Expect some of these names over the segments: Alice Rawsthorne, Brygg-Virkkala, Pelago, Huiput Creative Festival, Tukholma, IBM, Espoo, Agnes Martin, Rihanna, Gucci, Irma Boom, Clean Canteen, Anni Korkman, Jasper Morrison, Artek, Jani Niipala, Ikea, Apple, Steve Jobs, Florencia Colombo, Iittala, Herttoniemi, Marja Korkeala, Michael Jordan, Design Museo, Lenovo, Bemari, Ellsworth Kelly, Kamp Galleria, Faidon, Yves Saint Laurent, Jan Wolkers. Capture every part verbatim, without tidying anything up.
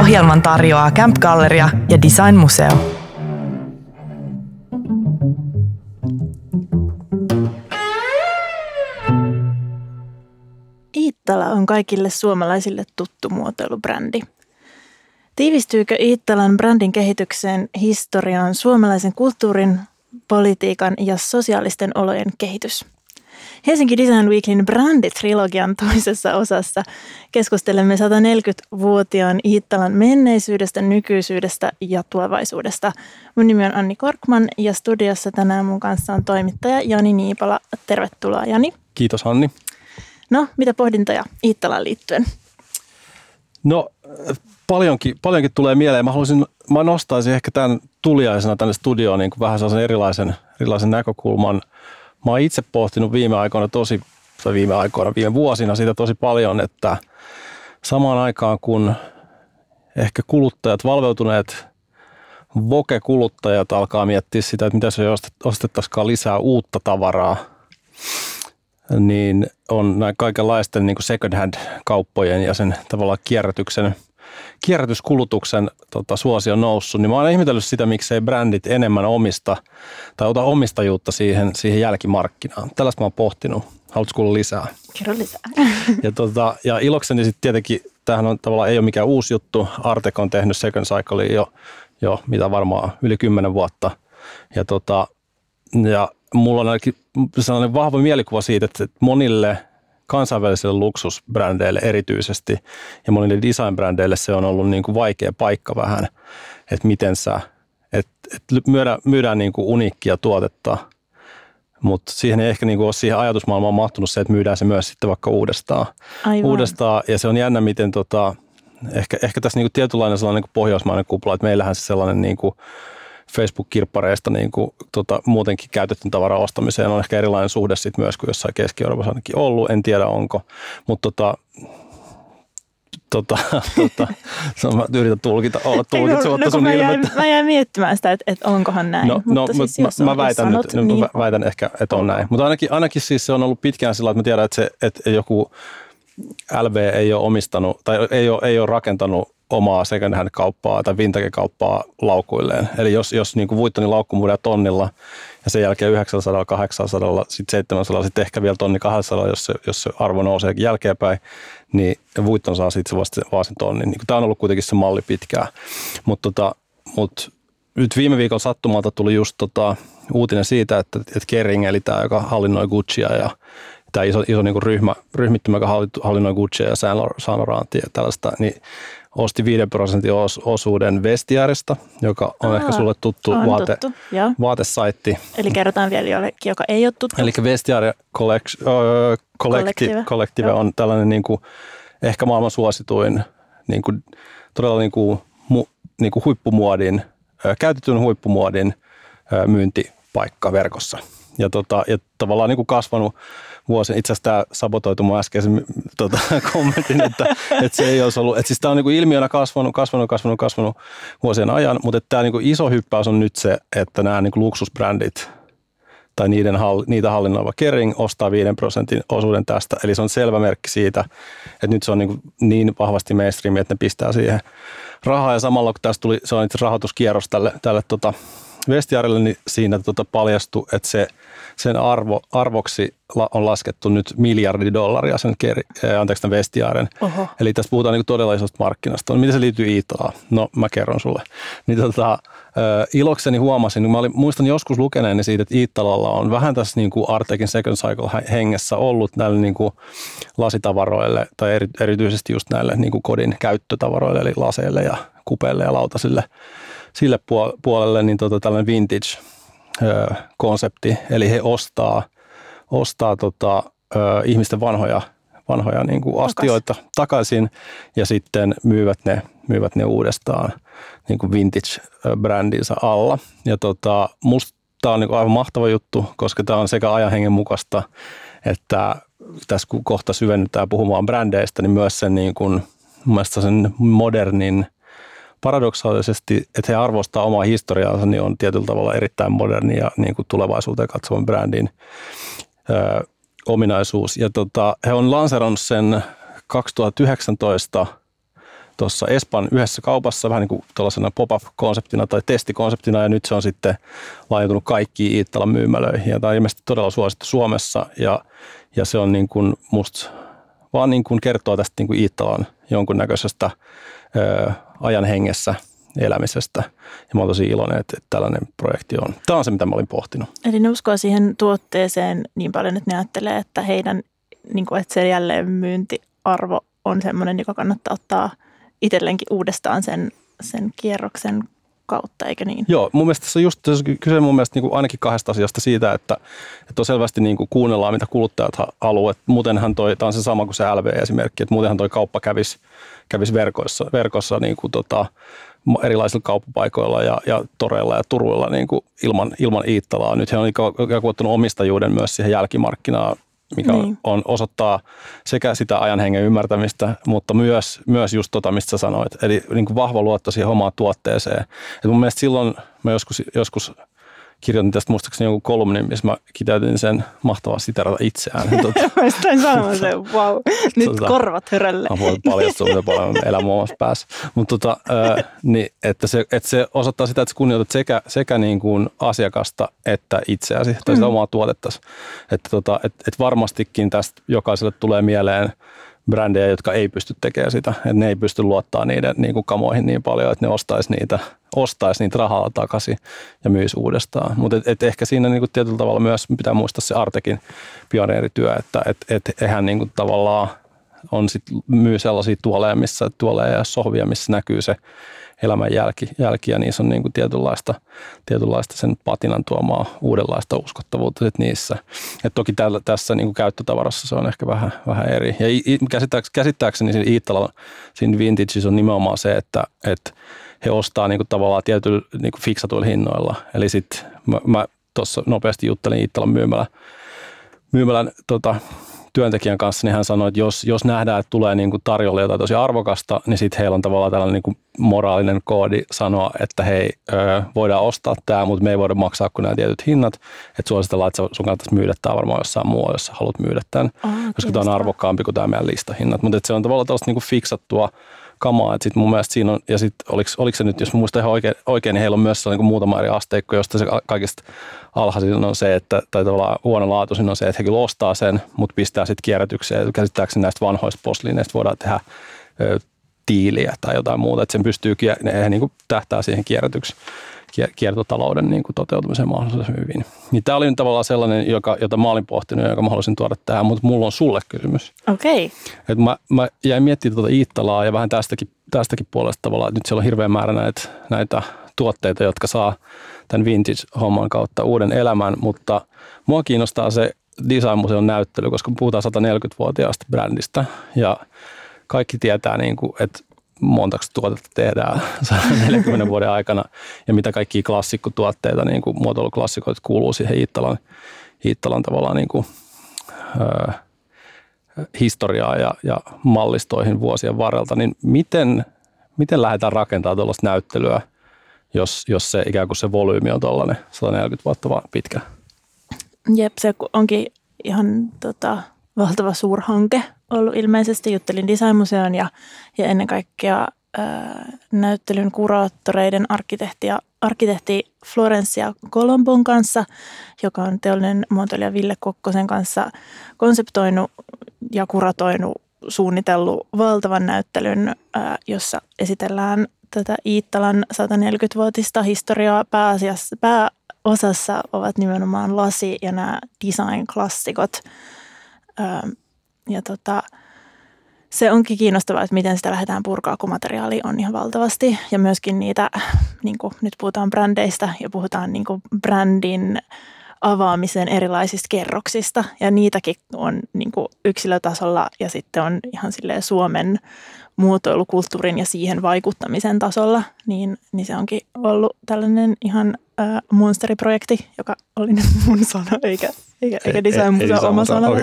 Ohjelman tarjoaa Kamp Galleria ja Design Museo. Iittala on kaikille suomalaisille tuttu muotoilubrändi. Tiivistyykö Iittalan brändin kehitykseen historiaan suomalaisen kulttuurin, politiikan ja sosiaalisten olojen kehitys? Helsinki Design Weeklyn bränditrilogian toisessa osassa keskustelemme sataneljäkymmenvuotiaan Iittalan menneisyydestä, nykyisyydestä ja tulevaisuudesta. Mun nimi on Anni Korkman ja studiossa tänään mun kanssa on toimittaja Jani Niipala. Tervetuloa, Jani. Kiitos, Anni. No, mitä pohdintoja Iittalaan liittyen? No, paljonkin, paljonkin tulee mieleen. Mä, haluaisin, mä nostaisin ehkä tämän tuliaisena tänne studioon niin kuin vähän sellaisen erilaisen, erilaisen näkökulman. Mä oon itse pohtinut viime aikoina tosi, tai viime aikoina, viime vuosina siitä tosi paljon, että samaan aikaan kun ehkä kuluttajat, valveutuneet woke-kuluttajat alkaa miettiä sitä, että mitä se ostettaisikaan lisää uutta tavaraa, niin on näin kaikenlaisten niin kuin second hand kauppojen ja sen tavallaan kierrätyksen, kierrätyskulutuksen tota, suosio noussut, niin mä oon ihmetellyt sitä, miksei brändit enemmän omista tai ota omistajuutta siihen, siihen jälkimarkkinaan. Tällaista mä oon pohtinut. Haluatko kuulla lisää? Kerro lisää. Ja, tota, ja ilokseni sitten tietenkin, tämähän on tavallaan ei ole mikään uusi juttu. Artek on tehnyt Second Cyclein jo, jo mitä varmaan yli kymmenen vuotta. Ja, tota, ja mulla on ainakin sellainen vahva mielikuva siitä, että monille kansainvälisille luksusbrändeille erityisesti ja monille designbrändeille se on ollut niin kuin vaikea paikka vähän, että miten sä, että et myydään, myydään niin kuin uniikkia tuotetta, mutta siihen ei ehkä niin kuin ole siihen ajatusmaailmaan mahtunut se, että myydään se myös sitten vaikka uudestaan. Aivan. uudestaan ja se on jännä, miten tota, ehkä, ehkä tässä niin kuin tietynlainen sellainen niin kuin pohjoismainen kupla, että meillähän se sellainen niin kuin Facebook-kirppareista niin kuin, tota, muutenkin käytetyn tavaran ostamiseen on ehkä erilainen suhde sit myös kuin jossain Keski-Euroopassa ainakin ollut, en tiedä onko, mutta tota, tota, tota, mä yritän tulkita, olla tulkita suotta sun ilmettä. Mä jäin miettimään sitä, että, että onkohan näin, no, mutta no, siis jos mä, mä väitän sanot, nyt, niin. Mä väitän ehkä, että on näin, mutta ainakin, ainakin siis se on ollut pitkään sillä, että mä tiedän, että, se, että joku L V ei ole omistanut tai ei ole, ei ole rakentanut omaa second hand kauppaa tai vintage kauppaa laukuilleen. Eli jos, jos niin kuin Vuittonin laukku muodaan tonnilla ja sen jälkeen yhdeksänsataa, kahdeksansataa, sitten seitsemänsataa, sitten ehkä vielä tonni kahdeksansataa, jos se, jos se arvo nousee jälkeenpäin, niin Vuitton saa sitten vasta vaan sen tonnin. Niin tämä on ollut kuitenkin se malli pitkään. Mutta tota, mut nyt viime viikolla sattumalta tuli just tota uutinen siitä, että, että Kering, eli tämä, joka hallinnoi Guccia ja tämä iso, iso niin kuin ryhmä, ryhmittymä, joka hallinnoi Guccia ja Saint Laurentia ja tällaista, niin osti viiden prosentin osuuden Vestiairesta, joka on Aha, ehkä sulle tuttu vaate, vaatesaitti. Eli kerrotaan vielä jollekin, joka ei ole tuttu. Eli Vestiaire Collective, äh, Collective on tällainen niin kuin, ehkä maailman suosituin, niin kuin, todella niin kuin, mu, niin kuin huippumuodin, äh, käytetyn huippumuodin äh, myyntipaikka verkossa. Ja, tota, ja tavallaan niin kuin kasvanut vuosien. Itse asiassa tämä sabotoitui mun äskeisen tota, kommentin, että, että se ei olisi ollut. Että siis tämä on niin kuin ilmiönä kasvanut, kasvanut, kasvanut, kasvanut vuosien ajan, mutta tämä niin kuin iso hyppäys on nyt se, että nämä niin kuin luksusbrändit tai niiden, niitä hallinnoiva Kering ostaa viiden prosentin osuuden tästä. Eli se on selvä merkki siitä, että nyt se on niin kuin niin vahvasti mainstream, että ne pistää siihen rahaa. Ja samalla kun tässä tuli, se on itse rahoituskierros tälle, tälle tota, Vestiairelle, niin siinä tota paljastui, että se, sen arvo, arvoksi la, on laskettu nyt miljardi dollaria sen keri, anteeksi, tämän Vestiairen. Oho. Eli tässä puhutaan niin todella isosta markkinasta. No, miten se liittyy Iittalaan? No, mä kerron sulle. Niin, tota, ilokseni huomasin, niin mä olin, muistan joskus lukeneeni siitä, että Iittalalla on vähän tässä niin kuin Artekin Second Cycle hengessä ollut näille niin kuin lasitavaroille tai eri, erityisesti just näille niin kuin kodin käyttötavaroille, eli laseille ja kupeille ja lautasille. Sille puolelle niin tota, tällainen vintage-konsepti, eli he ostaa, ostaa tota, ö, ihmisten vanhoja, vanhoja niin kuin astioita takaisin. takaisin ja sitten myyvät ne, myyvät ne uudestaan niin kuin vintage-brändinsä alla. Ja tota, musta tämä on niin kuin aivan mahtava juttu, koska tämä on sekä ajan hengen mukaista, että tässä kun kohta syvennytään puhumaan brändeistä, niin myös sen, niin kuin, mun mielestä sen modernin paradoksaalisesti, että he arvostaa omaa historiaansa, niin on tietyllä tavalla erittäin moderni ja niin kuin tulevaisuuteen katsovan brändin ö, ominaisuus. Ja tota, he on lanseerannut sen kaksituhattayhdeksäntoista tuossa Espan yhdessä kaupassa vähän niin kuin tuollaisena pop-up-konseptina tai testikonseptina, ja nyt se on sitten laajentunut kaikkiin Iittalan myymälöihin, ja tämä on ilmeisesti todella suosittu Suomessa, ja, ja se on niin kuin musta vaan niin kuin kertoo tästä niin kuin Iittalan jonkunnäköisestä ö, ajan hengessä elämisestä, ja mä oon tosi iloinen, että, että tällainen projekti on. Tämä on se, mitä mä olin pohtinut. Eli ne uskoo siihen tuotteeseen niin paljon, että ne ajattelee, että heidän niin kuin, että se jälleenmyyntiarvo on sellainen, joka kannattaa ottaa itselleenkin uudestaan sen, sen kierroksen kautta, eikö niin? Joo, mun mielestä se on just kyse mun mielestä niin kuin ainakin kahdesta asiasta siitä, että, että on selvästi niin kuin kuunnellaan, mitä kuluttajat haluaa. Muutenhan toi, tämä on se sama kuin se L V-esimerkki, että muutenhan toi kauppa kävisi, kävisi verkossa, verkossa niin kuin tota, erilaisilla kauppapaikoilla ja, ja toreilla ja turuilla niin kuin ilman, ilman Iittalaa. Nyt he on ottanut omistajuuden myös siihen jälkimarkkinaan, mikä niin on, osoittaa sekä sitä ajan hengen ymmärtämistä, mutta myös, myös just tota, mistä sä sanoit. Eli niin kuin vahva luotto siihen omaan tuotteeseen. Et mun mielestä silloin, mä joskus, joskus kirjoitin tästä muistaakseni jonkun kolumnin, missä mä kiteytin sen mahtavaa siterata itseään. Mä sitten sanoin se, wow, nyt tota, korvat hörälle. Mä voin paljastua, mitä paljon elämä omassa päässä. Mutta tota, äh, niin, että, se, että se osoittaa sitä, että sä kunnioitat sekä, sekä niin kuin asiakasta että itseäsi, tai sitä mm. omaa tuotettasi. Että tota, et, et varmastikin tästä jokaiselle tulee mieleen brändejä, jotka ei pysty tekemään sitä. Että ne ei pysty luottamaan niiden niin kuin kamoihin niin paljon, että ne ostaisi niitä, ostaisi niitä rahaa takaisin ja myisi uudestaan. Mutta et, et ehkä siinä niin kuin tietyllä tavalla myös pitää muistaa se Artekin pioneerityö, että et, et, eihän niin kuin tavallaan on sit, myy sellaisia tuoleja, missä tuoleja ja sohvia, missä näkyy se elämän jälki, jälki ja niissä on niin kuin tietynlaista, tietynlaista sen patinan tuomaa uudenlaista uskottavuutta sit niissä. Et toki täl, tässä niin kuin käyttötavarassa se on ehkä vähän, vähän eri. Ja käsittääks, käsittääkseni siinä Iittalan siinä vintageissa on nimenomaan se, että, että he ostaa niin kuin tavallaan tietyllä niin kuin fiksatuilla hinnoilla. Eli sitten mä, mä tuossa nopeasti juttelin Iittalan myymälän, myymälän tota, työntekijän kanssa, niin hän sanoi, että jos, jos nähdään, että tulee niin kuin tarjolla jotain tosi arvokasta, niin sitten heillä on tavallaan tällainen niin kuin moraalinen koodi sanoa, että hei, öö, voidaan ostaa tämä, mutta me ei voida maksaa kuin nämä tietyt hinnat. Että suositellaan, että sun kannattaisi myydä tämä varmaan jossain muualla, jos haluat myydä tämän, oh, koska tämä on arvokkaampi kuin tämä meidän listahinnat. Mutta se on tavallaan tällaista niin kuin fiksattua kamaa. Sitten mun mielestä siinä on, ja sitten oliko, oliko se nyt, jos muistan ihan oikein, oikein, niin heillä on myös niin kuin muutama eri asteikko, josta se kaikista alhaisin on se, että, tai tavallaan huonolaatuisin on se, että he kyllä ostaa sen, mutta pistää sitten kierrätykseen. Käsittääkseni näistä vanhoista posliineista voidaan tehdä ö, tiiliä tai jotain muuta, että sen pystyy, he niin kuin tähtää siihen kierrätyksi, kiertotalouden niin kuin toteutumiseen mahdollisimman hyvin. Niin tämä oli nyt tavallaan sellainen, joka, jota mä olin pohtinut ja jonka mä haluaisin tuoda tähän, mutta mulla on sulle kysymys. Okei. Okay. Mä, mä jäin miettimään tuota Iittalaa ja vähän tästäkin, tästäkin puolesta tavallaan, että nyt siellä on hirveän määrä näitä, näitä tuotteita, jotka saa tämän vintage-homman kautta uuden elämän, mutta mua kiinnostaa se Design Museon näyttely, koska puhutaan sataneljäkymmenvuotiaasta brändistä ja kaikki tietää, niin kuin, että montaksi tuotetta tehdään neljänkymmenen vuoden aikana ja mitä kaikkia klassikkotuotteita, niin kuin muotoiluklassikoita kuuluu siihen Iittalan, Iittalan tavallaan niin kuin, ö, historiaa ja, ja mallistoihin vuosien varrelta, niin miten, miten lähdetään rakentamaan tuollaista näyttelyä, jos, jos se ikään kuin se volyymi on tuollainen sataneljäkymmentä vuotta vaan pitkä? Jep, se onkin ihan tota, valtava suurhanke ollut ilmeisesti. Juttelin Design Museon ja, ja ennen kaikkea ää, näyttelyn kuraattoreiden arkkitehti, arkkitehti Florencia Colombon kanssa, joka on teollinen muotoilija Ville Kokkosen kanssa konseptoinut ja kuratoinut, suunnitellut valtavan näyttelyn, ää, jossa esitellään tätä Iittalan sataneljäkymmenvuotista historiaa. Pääasiassa, pääosassa ovat nimenomaan lasi ja nämä design-klassikot. Ja tota, se onkin kiinnostavaa, että miten sitä lähdetään purkaa, kun materiaalia on ihan valtavasti. Ja myöskin niitä, niin kuin nyt puhutaan brändeistä ja puhutaan niin kuin brändin avaamisen erilaisista kerroksista. Ja niitäkin on niin kuin yksilötasolla ja sitten on ihan silleen Suomen muotoilukulttuurin ja siihen vaikuttamisen tasolla, niin, niin se onkin ollut tällainen ihan äh, monsteriprojekti, joka oli nyt mun sana, eikä, eikä, eikä Design Museon ei, ei oma sana. Okay.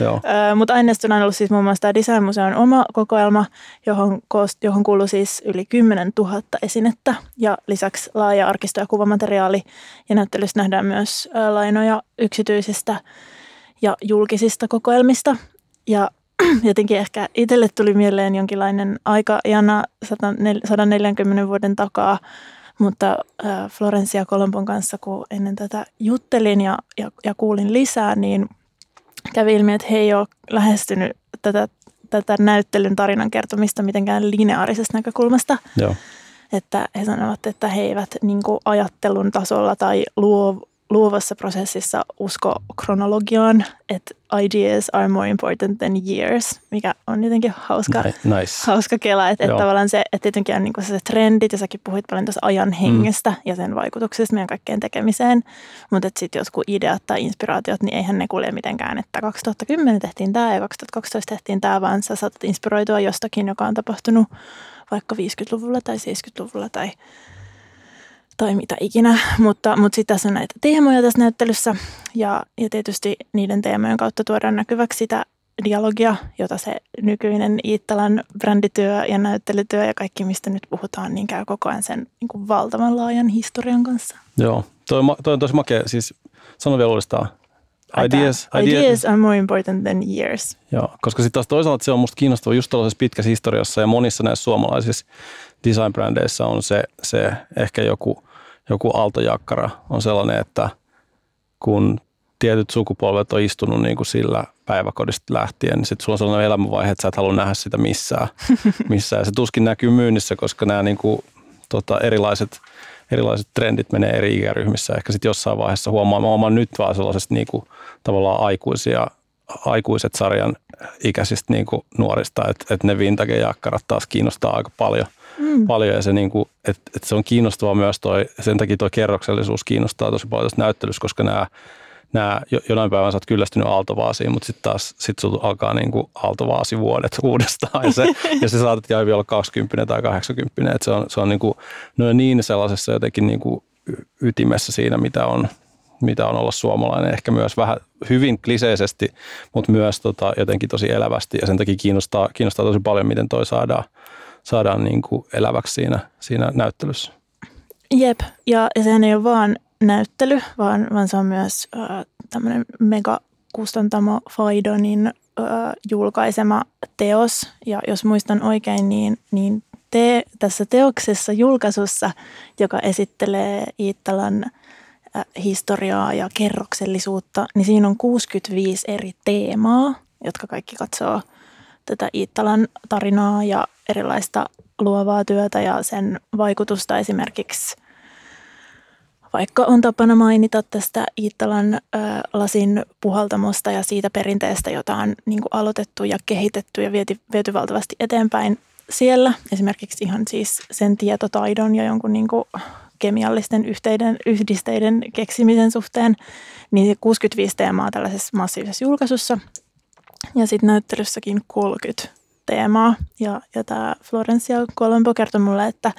Äh, mutta aineistona on ollut siis muun muassa tämä Design Museon oma kokoelma, johon, johon kuuluu siis yli kymmenen tuhatta esinettä ja lisäksi laaja arkisto- ja kuvamateriaali. Ja näyttelyssä nähdään myös äh, lainoja yksityisistä ja julkisista kokoelmista ja jotenkin ehkä itselle tuli mieleen jonkinlainen aikaajana sata neljäkymmentä vuoden takaa, mutta Florencia Colombon kanssa, kun ennen tätä juttelin ja, ja, ja kuulin lisää, niin kävi ilmi, että he ei ole lähestynyt tätä, tätä näyttelyn tarinan kertomista mitenkään lineaarisesta näkökulmasta. Joo. Että he sanovat, että he eivät niin kuin ajattelun tasolla tai luo, luovassa prosessissa usko kronologiaan, että ideas are more important than years, mikä on jotenkin hauska, nice. hauska kela. Että, että tavallaan se, että tietenkin on niin kuin se trendit, ja säkin puhuit paljon tuossa ajan hengestä mm. ja sen vaikutuksesta meidän kaikkeen tekemiseen, mutta sitten jotkut ideat tai inspiraatiot, niin eihän ne kulje mitenkään, että kaksituhattakymmenen tehtiin tämä ja kaksituhattakaksitoista tehtiin tämä, vaan sä saat inspiroitua jostakin, joka on tapahtunut vaikka viisikymmentäluvulla tai seitsemänkymmentäluvulla tai, tai mitä ikinä. Mutta, mutta sitten tässä on näitä teemoja tässä näyttelyssä ja, ja tietysti niiden teemojen kautta tuodaan näkyväksi sitä dialogia, jota se nykyinen Iittalan brändityö ja näyttelytyö ja kaikki, mistä nyt puhutaan, niin käy koko ajan sen niin kuin valtavan laajan historian kanssa. Joo, toi, toi on tosi makea. Siis sano vielä uudestaan. Ideas, ideas. ideas are more important than years. Joo, koska sitten taas toisaalta se on musta kiinnostava just tuollaisessa pitkässä historiassa ja monissa näissä suomalaisissa design-brändeissä on se, se ehkä joku, joku aaltojakkara on sellainen, että kun tietyt sukupolvet on istunut niin kuin sillä päiväkodista lähtien, niin sitten sulla on sellainen elämänvaihe, että sä et halua nähdä sitä missään. missään. Ja se tuskin näkyy myynnissä, koska nämä niin kuin, tota, erilaiset erilaiset trendit menee eri ikäryhmissä. Ehkä sitten jossain vaiheessa huomaan, mä huomaan nyt vaan sellaisesta niin kuin, tavallaan aikuisia, aikuiset sarjan ikäisistä niin kuin, nuorista, että et ne vintage-jakkarat taas kiinnostaa aika paljon. Mm. paljon ja se, niin kuin, et, et se on kiinnostavaa myös, toi, sen takia tuo kerroksellisuus kiinnostaa tosi paljon tässä näyttelyssä, koska nämä, nämä jo, jonain päivänä sä oot kyllästynyt aaltovaasiin, mutta sitten taas sit sut alkaa niin kuin, aaltovaasivuodet uudestaan ja se, ja se saatat jäävi olla kaksikymmentä tai kahdeksankymmentä, että se on, se on niin, kuin, no niin sellaisessa jotenkin niin kuin ytimessä siinä, mitä on, mitä on olla suomalainen, ehkä myös vähän hyvin kliseisesti, mutta myös tota, jotenkin tosi elävästi ja sen takia kiinnostaa, kiinnostaa tosi paljon, miten toi saadaan, saadaan niin kuin eläväksi siinä, siinä näyttelyssä. Jep, ja sehän ei ole vaan näyttely, vaan, vaan se on myös äh, tämmöinen megakustantamo Faidonin äh, julkaisema teos. Ja jos muistan oikein, niin, niin te, tässä teoksessa, julkaisussa, joka esittelee Iittalan äh, historiaa ja kerroksellisuutta, niin siinä on kuusikymmentäviisi eri teemaa, jotka kaikki katsoo tätä Iittalan tarinaa ja erilaista luovaa työtä ja sen vaikutusta esimerkiksi. Vaikka on tapana mainita tästä Iittalan lasin puhaltamosta ja siitä perinteestä, jota on niin kuin aloitettu ja kehitetty ja viety, viety valtavasti eteenpäin siellä. Esimerkiksi ihan siis sen tietotaidon ja jonkun niin kuin kemiallisten yhteiden, yhdisteiden keksimisen suhteen, niin kuusikymmentäviisi teemaa tällaisessa massiivisessa julkaisussa. Ja sitten näyttelyssäkin kolmekymmentä teemaa. Ja, ja tämä Florencia Colombo kertoi mulle, että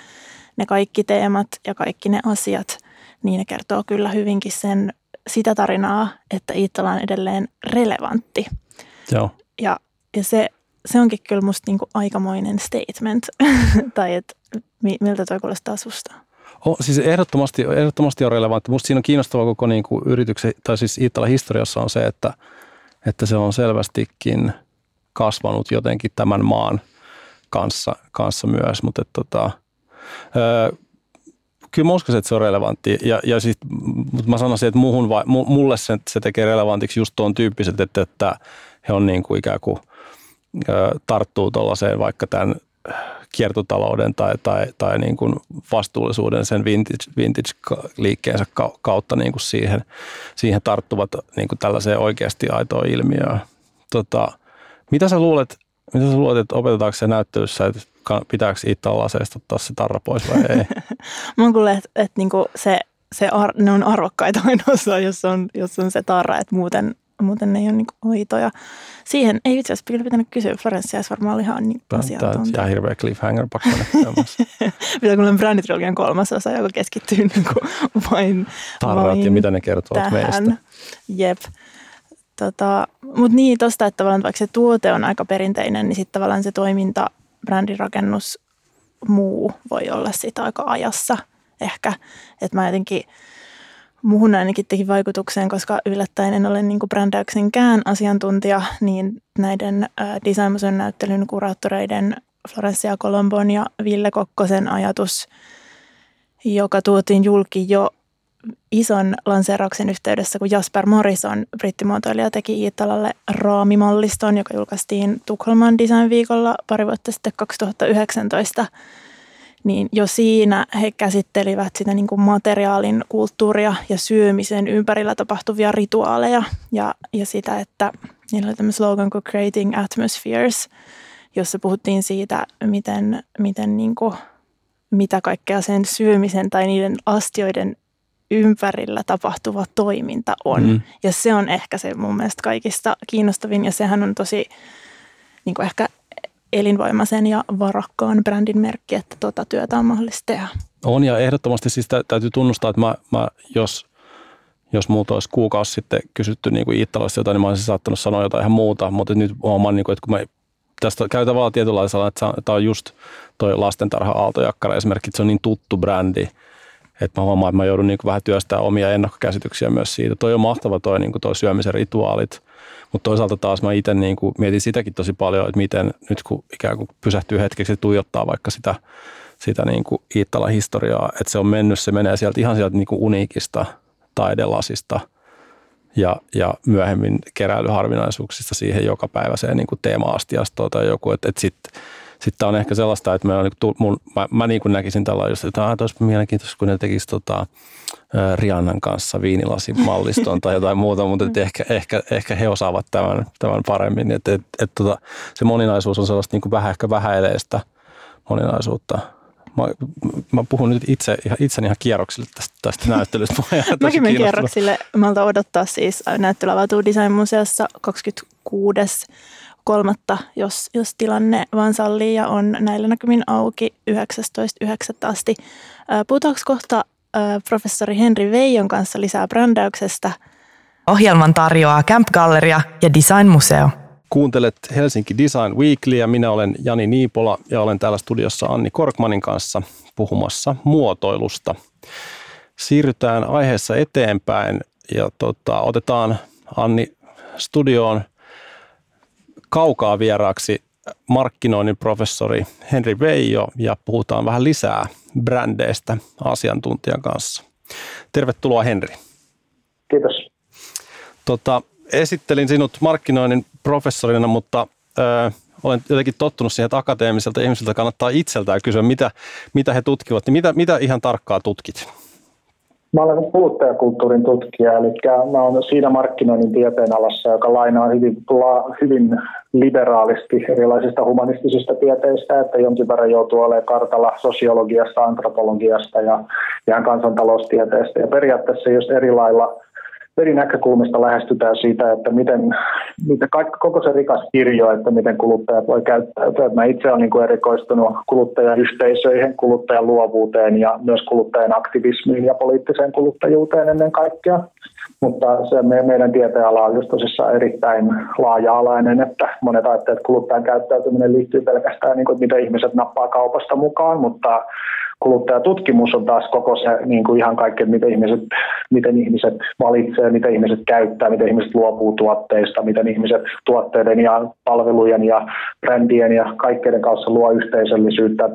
ne kaikki teemat ja kaikki ne asiat, niin ne kertoo kyllä hyvinkin sen, sitä tarinaa, että Iittala on edelleen relevantti. Joo. Ja, ja se, se onkin kyllä musta niinku aikamoinen statement. tai että miltä toi kuulostaa susta? Oh, siis ehdottomasti, ehdottomasti on relevantti. Musta siinä on kiinnostavaa koko niinku yrityksen, tai siis Iittala historiassa on se, että että se on selvästikin kasvanut jotenkin tämän maan kanssa, kanssa myös, mutta tota, öö, kyllä mä uskoisin, että se on relevantti. Ja, ja sit, mut mä sanoisin, että muuhun vai, mulle se, se tekee relevantiksi just tuon tyyppiset, että, että he on niin kuin ikään kuin öö, tarttuu tuollaiseen vaikka tämän kiertotalouden tai, tai, tai niin kuin vastuullisuuden sen vintage, vintage-liikkeensä kautta niin kuin siihen, siihen tarttuvat niin kuin tällaiseen oikeasti aitoon ilmiöön. Tota, mitä sä luulet, mitä sä luulet, että opetetaanko se näyttelyssä, että pitääkö Iittalan laseista ottaa se tarra pois vai ei? Mä oon kuullut, että, että niin kuin se, se ar- ne on arvokkaita ainoastaan, jos on, jos on se tarra, että muuten... Muuten ne ei ole niin hoitoja. Siihen ei itse asiassa kyllä pitänyt kysyä. Florencia olisi varmaan ihan niin asiantuntia. Tämä on hirveä cliffhanger pakkoinen. Pitää kuulla bränditrilogian kolmas osa, joka keskittyy niin vain tarrat ja mitä ne kertovat tähän meistä. Jep. Tota, mutta niin, tosta, että tavallaan vaikka se tuote on aika perinteinen, niin sitten tavallaan se toiminta, brändirakennus, muu voi olla siitä aika ajassa ehkä. Että mä jotenkin... muhun ainakin teki vaikutukseen, koska yllättäen en ole niin kuin brändäyksenkään asiantuntija, niin näiden Design Museon näyttelyn kuraattoreiden Florencia Colombon ja Ville Kokkosen ajatus, joka tuotiin julki jo ison lanseerauksen yhteydessä, kun Jasper Morrison, brittimuotoilija, teki Iittalalle raamimalliston, joka julkaistiin Tukholman Design-viikolla pari vuotta sitten kaksituhattayhdeksäntoista. Niin jo siinä he käsittelivät sitä niin kuin materiaalin kulttuuria ja syömisen ympärillä tapahtuvia rituaaleja ja, ja sitä, että niillä oli tämmöinen slogan kuin Creating Atmospheres, jossa puhuttiin siitä, miten, miten niin kuin, mitä kaikkea sen syömisen tai niiden astioiden ympärillä tapahtuva toiminta on. Mm. Ja se on ehkä se mun mielestä kaikista kiinnostavin ja sehän on tosi niin kuin ehkä elinvoimaisen ja varakkaan brändin merkki, että tuota työtä on mahdollista tehdä. On ja ehdottomasti siis täytyy tunnustaa, että mä, mä, jos, jos multa olisi kuukausi sitten kysytty niin kuin Iittalasta jotain, niin mä olisin saattanut sanoa jotain ihan muuta, mutta nyt huomaan, niin kuin, että kun mä tästä käy tavallaan tietynlaisella, että tämä on just toi lastentarha-aaltojakkara esimerkiksi, että se on niin tuttu brändi, että mä huomaan, että mä joudun niin kuin vähän työstämään omia ennakkokäsityksiä myös siitä. Toi on mahtava toi, niin kuin toi syömisen rituaalit. Mutta toisaalta taas mä itse niin kuin mietin sitäkin tosi paljon, että miten nyt kun ikään kuin pysähtyy hetkeksi ja tuijottaa vaikka sitä, sitä niin kuin Iittala-historiaa, että se on mennyt, se menee sieltä ihan sieltä niin kuin uniikista taidelasista ja, ja myöhemmin keräilyharvinaisuuksista siihen jokapäiväiseen niin kuin teema-astiastoon tai joku, että et sitten sit tää on ehkä sellaista, että on, niin kuin, mun, mä, mä niin kuin näkisin tällä just, että ah, olisi mielenkiintoista, kun ne tekisi tota, Rihannan kanssa viinilasin mallistoon tai jotain muuta, mutta et ehkä, ehkä, ehkä he osaavat tämän, tämän paremmin. Et, et, et, tota, se moninaisuus on sellaista niin kuin vähän, ehkä vähäileistä moninaisuutta. Mä, mä puhun nyt itse, itseni ihan kierroksille tästä, tästä näyttelystä. Mäkin menen kierroksille. Mä aloitan odottaa siis. Näyttely avautuu Design Museossa kaksikymmentäkuudes kolmatta, jos, jos tilanne vaan sallii ja on näillä näkymin auki yhdeksästoista yhdeksättä asti. Puhutaanko kohta professori Henri Weijon kanssa lisää brändäyksestä? Ohjelman tarjoaa Kamp Galleria ja Design Museo. Kuuntelet Helsinki Design Weekly ja minä olen Jani Niipala ja olen täällä studiossa Anni Korkmanin kanssa puhumassa muotoilusta. Siirrytään aiheessa eteenpäin ja tota, otetaan Anni studioon kaukaa vieraaksi markkinoinnin professori Henri Weijo ja puhutaan vähän lisää brändeistä asiantuntijan kanssa. Tervetuloa Henri. Kiitos. Tota, esittelin sinut markkinoinnin professorina, mutta ö, olen jotenkin tottunut siihen, että akateemiselta ihmisiltä kannattaa itseltään kysyä, mitä, mitä he tutkivat. Niin mitä, mitä ihan tarkkaa tutkit? Mä olen kuluttajakulttuurin tutkija, eli mä olen siinä markkinoinnin tieteenalassa, joka lainaa hyvin, hyvin liberaalisti erilaisista humanistisista tieteistä, että jonkin verran joutuu olemaan kartalla sosiologiasta, antropologiasta ja ihan kansantaloustieteestä. Ja periaatteessa jos eri lailla eri näkökulmista lähestytään siitä, että miten, miten koko se rikas kirjo, että miten kuluttajat voi käyttää. Mä itse olen niin kuin erikoistunut kuluttajayhteisöihin, kuluttajan luovuuteen ja myös kuluttajan aktivismiin ja poliittiseen kuluttajuuteen ennen kaikkea. Mutta se meidän tieteenala on just tosissaan erittäin laaja-alainen, että monet ajatteet kuluttajan käyttäytyminen liittyy pelkästään, niin kuin, että miten ihmiset nappaa kaupasta mukaan, mutta kuluttajatutkimus on taas koko se niin kuin ihan kaikki, miten ihmiset, miten ihmiset valitsee, miten ihmiset käyttää, miten ihmiset luopuu tuotteista, miten ihmiset tuotteiden ja palvelujen ja brändien ja kaikkeiden kanssa luo yhteisöllisyyttä,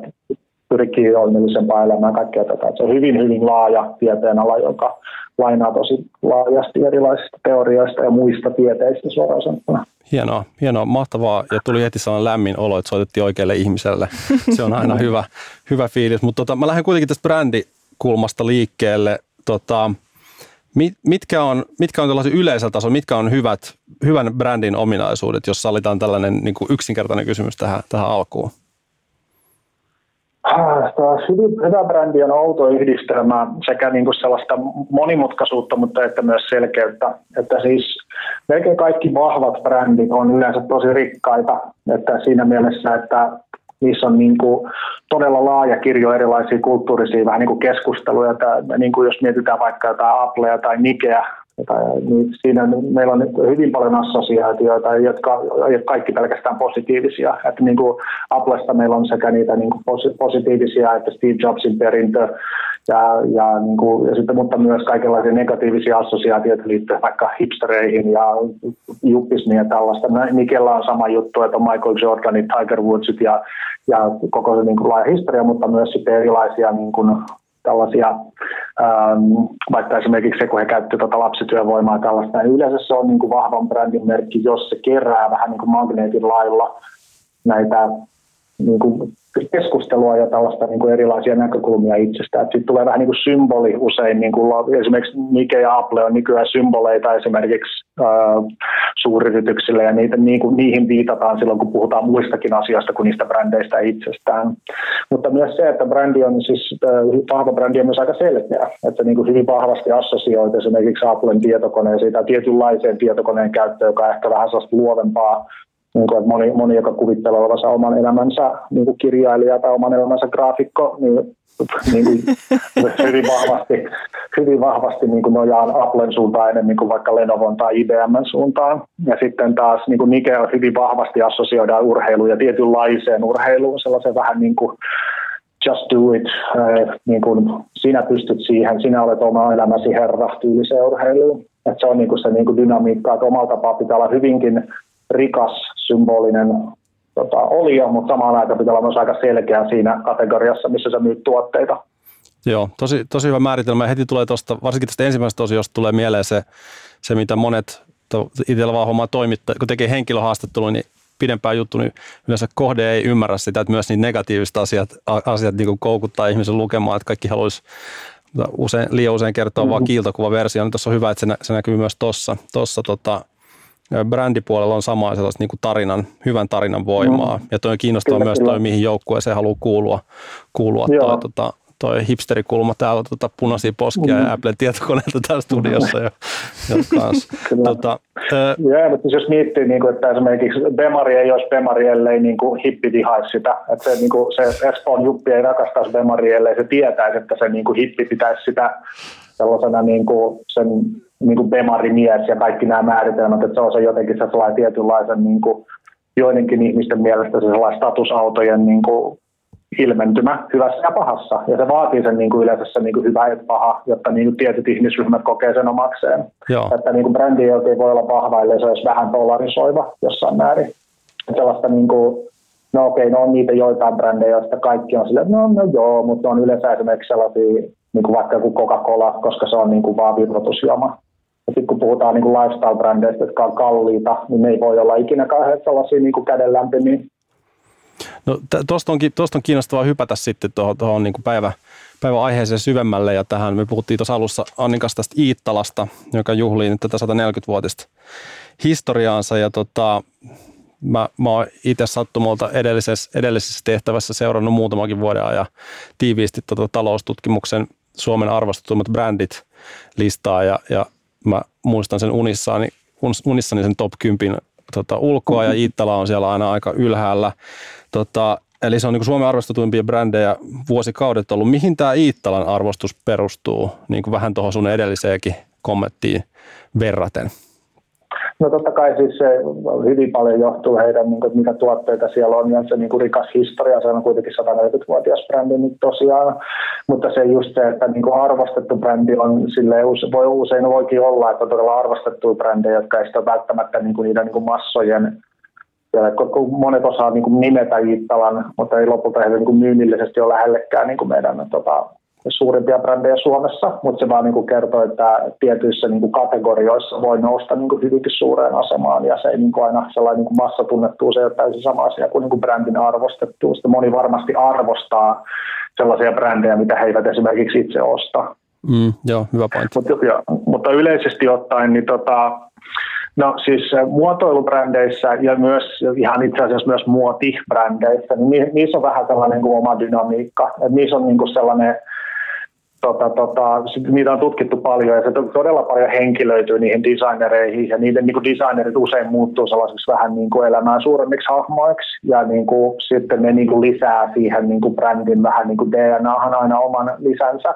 pyrkii onnellisempaa elämään, kaikkea tätä. Se on hyvin, hyvin laaja tieteenala, joka lainaa tosi laajasti erilaisista teorioista ja muista tieteistä suoraan sanottuna. Hienoa, hienoa, mahtavaa. Ja tuli heti sellainen lämmin olo, että soitettiin oikealle ihmiselle. Se on aina hyvä, hyvä fiilis. Mutta tota, mä lähden kuitenkin tästä brändikulmasta liikkeelle. Tota, mit, mitkä on, mitkä on tällaisen yleisellä tasolla, mitkä on hyvät, hyvän brändin ominaisuudet, jos sallitaan tällainen niin kuin yksinkertainen kysymys tähän, tähän alkuun? Hyvä brändi on outo yhdistelmä sekä niin kuin sellaista monimutkaisuutta, mutta että myös selkeyttä. Että siis melkein kaikki vahvat brändit on yleensä tosi rikkaita, että siinä mielessä, että niissä on niin kuin todella laaja kirjo erilaisia kulttuurisia vähän niin kuin keskusteluja. Että niin kuin jos mietitään vaikka jotain Applea tai Nikeä, niin siinä meillä on hyvin paljon assosiaatioita, jotka eivät kaikki pelkästään positiivisia. Että niin kuin Applesta meillä on sekä niitä niin kuin positiivisia, että Steve Jobsin perintö ja, ja, niin kuin, ja sitten, mutta myös kaikenlaisia negatiivisia assosiaatioita liittyen vaikka hipstereihin ja juppismiin ja tällaista. Nikella on sama juttu, että on Michael Jordanit, Tiger Woodsit ja, ja koko se niin kuin, laaja historia, mutta myös sitten erilaisia niin kuin, tällaisia, ähm, vaikka esimerkiksi se, kun he käyttävät tuota lapsityövoimaa tällaista. Yleensä se on niin kuin, vahvan brändin merkki, jos se kerää vähän niin kuin magneetin lailla näitä niin kuin, keskustelua ja tällaista niin kuin erilaisia näkökulmia itsestä. Sitten tulee vähän niin kuin symboli usein, niin kuin esimerkiksi Nike ja Apple on nykyään symboleita esimerkiksi äh, suuryrityksille ja niitä, niin kuin, niihin viitataan silloin, kun puhutaan muistakin asioista kuin niistä brändeistä itsestään. Mutta myös se, että brändi on siis, äh, vahva brändi on myös aika selkeä, että niin kuin hyvin vahvasti assosioit esimerkiksi Applen tietokoneeseen tai tietynlaiseen tietokoneen käyttöön, joka on ehkä vähän sellaista luovempaa. Niin moni, moni, joka kuvittelee olevansa oman elämänsä niin kuin kirjailija tai oman elämänsä graafikko, niin, niin hyvin vahvasti, hyvin vahvasti niin kuin nojaan Applen suuntaan ennen niin kuin vaikka Lenovon tai I B M:n suuntaan. Ja sitten taas niin kuin Nike on hyvin vahvasti assosioidaan urheiluun ja tietynlaiseen urheiluun, sellaisen vähän niin kuin just do it, niin kuin sinä pystyt siihen, sinä olet oma elämäsi herra tyyliseen urheiluun. Että se on niin kuin se niin kuin dynamiikka, että omalla tapaa pitää olla hyvinkin rikas symbolinen tota, olio, mutta samaan aikaan pitää olla myös aika selkeä siinä kategoriassa, missä sä myyt tuotteita. Joo, tosi, tosi hyvä määritelmä. Heti tulee tuosta, varsinkin tästä ensimmäisestä osiosta tulee mieleen se, se mitä monet itsellä vaan hommaa toimittaa, kun tekee henkilöhaastattelua, niin pidempää juttu, niin yleensä kohde ei ymmärrä sitä, että myös niitä negatiiviset asiat, asiat niin kuin koukuttaa ihmisen lukemaan, että kaikki haluaisi usein, liian usein kertoa mm-hmm. vaan kiiltokuvaversio. Niin tuossa on hyvä, että se, nä, se näkyy myös tuossa. Tuossa tota, brändipuolella on samaa sellaista niin kuin tarinan, hyvän tarinan voimaa. Mm. Ja toi kiinnostaa kyllä, myös kyllä. Toi, mihin joukkueeseen haluaa kuulua. kuulua toi, tota, toi hipsterikulma täällä tota, punaisia poskia mm. ja Apple-tietokoneelta täällä studiossa. Mm. Jo, jo kanssa. tota, Joo, mutta jos miettii, niin kuin, että esimerkiksi Bemari ei olisi Bemari, ellei niin kuin hippi vihaisi sitä. Että se, niin kuin, se Espoon juppi ei rakastaisi Bemari, ellei se tietäisi, että se niin kuin hippi pitäisi sitä sellaisena niin kuin sen niin kuin bemarimies ja kaikki nämä määritelmät, että se on se jotenkin se sellainen tietynlaisen niin kuin joidenkin ihmisten mielestä se sellainen statusautojen niin kuin ilmentymä hyvässä ja pahassa. Ja se vaatii sen niin kuin yleensä se niin kuin hyvä ja paha, jotta niin kuin tietyt ihmisryhmät kokee sen omakseen. Joo. Että niin kuin brändi ei voi olla vahva, ellei se olisi vähän polarisoiva jossain määrin. Että sellaista niin kuin no okei, no on niitä joitain brändejä, joista kaikki on silleen, no, no joo, mutta on yleensä esimerkiksi sellaisia, niin kuin vaikka joku Coca-Cola, koska se on niin kuin vaan virvoitusjuoma. Ja sitten kun puhutaan niin kuin lifestyle-brändeistä, jotka on kalliita, niin ne ei voi olla ikinä kauhean sellaisia niin kuin kädenlämpimiä. No tuosta onkin, tuosta on kiinnostavaa hypätä sitten tuohon, tuohon niin kuin päivä, päiväaiheeseen syvemmälle. Ja tähän me puhuttiin tuossa alussa Annin kanssa tästä Iittalasta, joka juhlii nyt tätä sataneljäkymmentävuotista historiaansa. Ja tota... Mä, mä oon itse sattumalta edellisessä, edellisessä tehtävässä seurannut muutamakin vuoden ajan tiiviisti tota taloustutkimuksen Suomen arvostetummat brändit listaa ja, ja mä muistan sen unissani, unissani sen top kymmenen tota, ulkoa ja Iittala on siellä aina aika ylhäällä. Tota, eli se on niin kuin Suomen arvostetuimpia brändejä vuosikaudet ollut. Mihin tämä Iittalan arvostus perustuu? Niin kuin vähän tuohon sun edelliseenkin kommenttiin verraten. No totta kai siis se hyvin paljon johtuu heidän, niin kuin, mitä tuotteita siellä on, ja se niin kuin rikas historia, se on kuitenkin sataneljäkymmentävuotias brändi nyt tosiaan, mutta se just se, että niin kuin arvostettu brändi on silleen, voi usein voikin olla, että on todella arvostettuja brändejä, jotka ei sitä välttämättä niin kuin niiden niin kuin massojen, monet osaa niin kuin nimetä Iittalan, mutta ei lopulta heille niin kuin myynnillisesti ole lähellekään niin kuin meidän tota, suurimpia brändejä Suomessa, mutta se vaan niin kuin kertoo, että tietyissä niin kuin kategorioissa voi nousta niin kuin hyvinkin suureen asemaan ja se ei niin kuin aina sellainen niin kuin massatunnettuus ei ole täysin sama asia kuin, niin kuin brändin arvostettuus. Sitten moni varmasti arvostaa sellaisia brändejä, mitä he eivät esimerkiksi itse osta. Mm, joo, hyvä pointti. Mut, jo, mutta yleisesti ottaen, niin tota, no siis muotoilubrändeissä ja myös ihan itse asiassa myös muotibrändeissä, niin niissä on vähän sellainen kuin oma dynamiikka. Et niissä on niin kuin sellainen Tota, tota, niitä on tutkittu paljon ja se todella paljon henkilöityy niihin designereihin ja niiden niin kuin designerit usein muuttuu sellaisiksi vähän niin kuin elämään suuremmiksi hahmoiksi ja niin kuin, sitten ne niin kuin lisää siihen niin kuin brändin vähän niin kuin D N A:han aina oman lisänsä,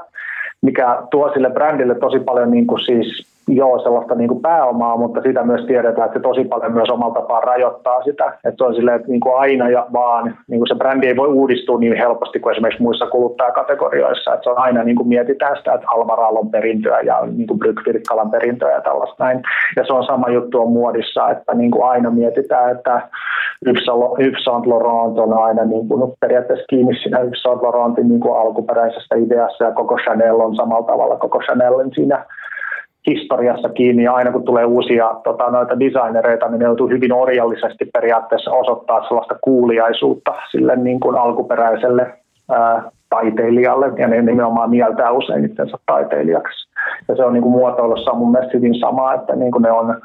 mikä tuo sille brändille tosi paljon niin kuin siis joo sellaista niin kuin pääomaa, mutta sitä myös tiedetään, että se tosi paljon myös omalla tapaa rajoittaa sitä. Että se on silleen, että niin kuin aina ja vaan niin kuin se brändi ei voi uudistua niin helposti kuin esimerkiksi muissa kuluttajakategorioissa. Että se on aina niin kuin mietitään sitä, että Alvar Aallon perintöä ja niin kuin Brygg-Virkkalan perintöä ja tällaista näin. Ja se on sama juttu on muodissa, että niin kuin aina mietitään, että Yves Saint Laurent on aina niin kuin periaatteessa kiinni siinä Yves Saint Laurentin niin kuin alkuperäisessä ideassa ja koko Chanel on samalla tavalla koko Chanelin siinä historiassa kiinni, ja aina kun tulee uusia tota, noita designereita, niin ne joutuu hyvin orjallisesti periaatteessa osoittaa sellaista kuuliaisuutta sille niin kuin alkuperäiselle ää, taiteilijalle, ja ne nimenomaan mieltää usein itsensä taiteilijaksi. Ja se on niin kuin muotoilussa mun mielestä hyvin sama, että niin kuin ne on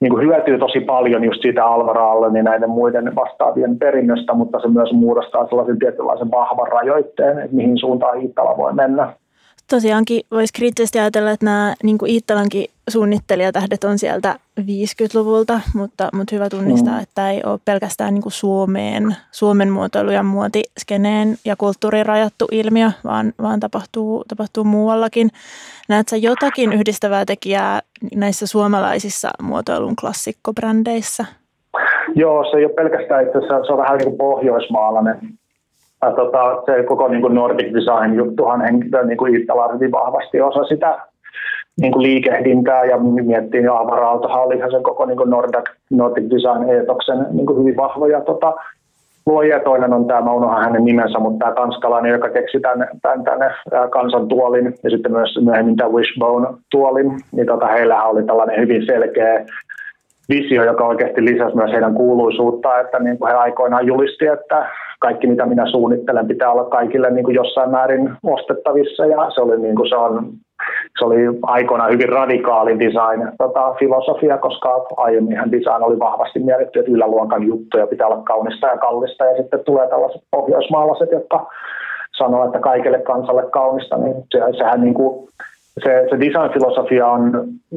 niin kuin hyötyy tosi paljon just siitä Alvar Aallon ja näiden muiden vastaavien perinnöstä, mutta se myös muodostaa sellaisen tietynlaisen vahvan rajoitteen, että mihin suuntaan Iittala voi mennä. Tosiaankin voisi kriittisesti ajatella, että nämä niin kuin Iittalankin suunnittelijatähdet on sieltä viisikymmentäluvulta, mutta, mutta hyvä tunnistaa, mm. että tämä ei ole pelkästään niin kuin Suomeen, Suomen muotoilu- ja muotiskeneen ja kulttuuriin rajattu ilmiö, vaan, vaan tapahtuu, tapahtuu muuallakin. Näetkö jotakin yhdistävää tekijää näissä suomalaisissa muotoilun klassikkobrändeissä? Joo, se ei ole pelkästään itse asiassa, se on vähän niin kuin pohjoismaalainen. Tota, se koko niin kuin Nordic Design-juttuhan niin Iittala hyvin vahvasti osa sitä niin kuin liikehdintää ja miettii, että Alvar Aaltohan oli sen koko niin kuin Nordic, Nordic Design-eetoksen niin kuin hyvin vahvoja tota, luoja. Toinen on tämä, mä unohan hänen nimensä, mutta tämä tanskalainen, joka keksi tämän, tämän, tämän kansantuolin ja sitten myös myöhemmin tämä Wishbone-tuolin, niin tota, heillähän oli tällainen hyvin selkeä visio, joka oikeasti lisäsi myös heidän kuuluisuuttaan, että niin kuin he aikoinaan julisti, että kaikki mitä minä suunnittelen pitää olla kaikille niin kuin jossain määrin ostettavissa ja se oli, niin kuin se on, se oli aikoinaan hyvin radikaali design tota, filosofia, koska aiemminhan design oli vahvasti mietitty, että yläluokan juttuja pitää olla kaunista ja kallista ja sitten tulee tällaiset pohjoismaalaiset, jotka sanoo, että kaikille kansalle kaunista, niin se, sehän niin kuin, se, se design-filosofia on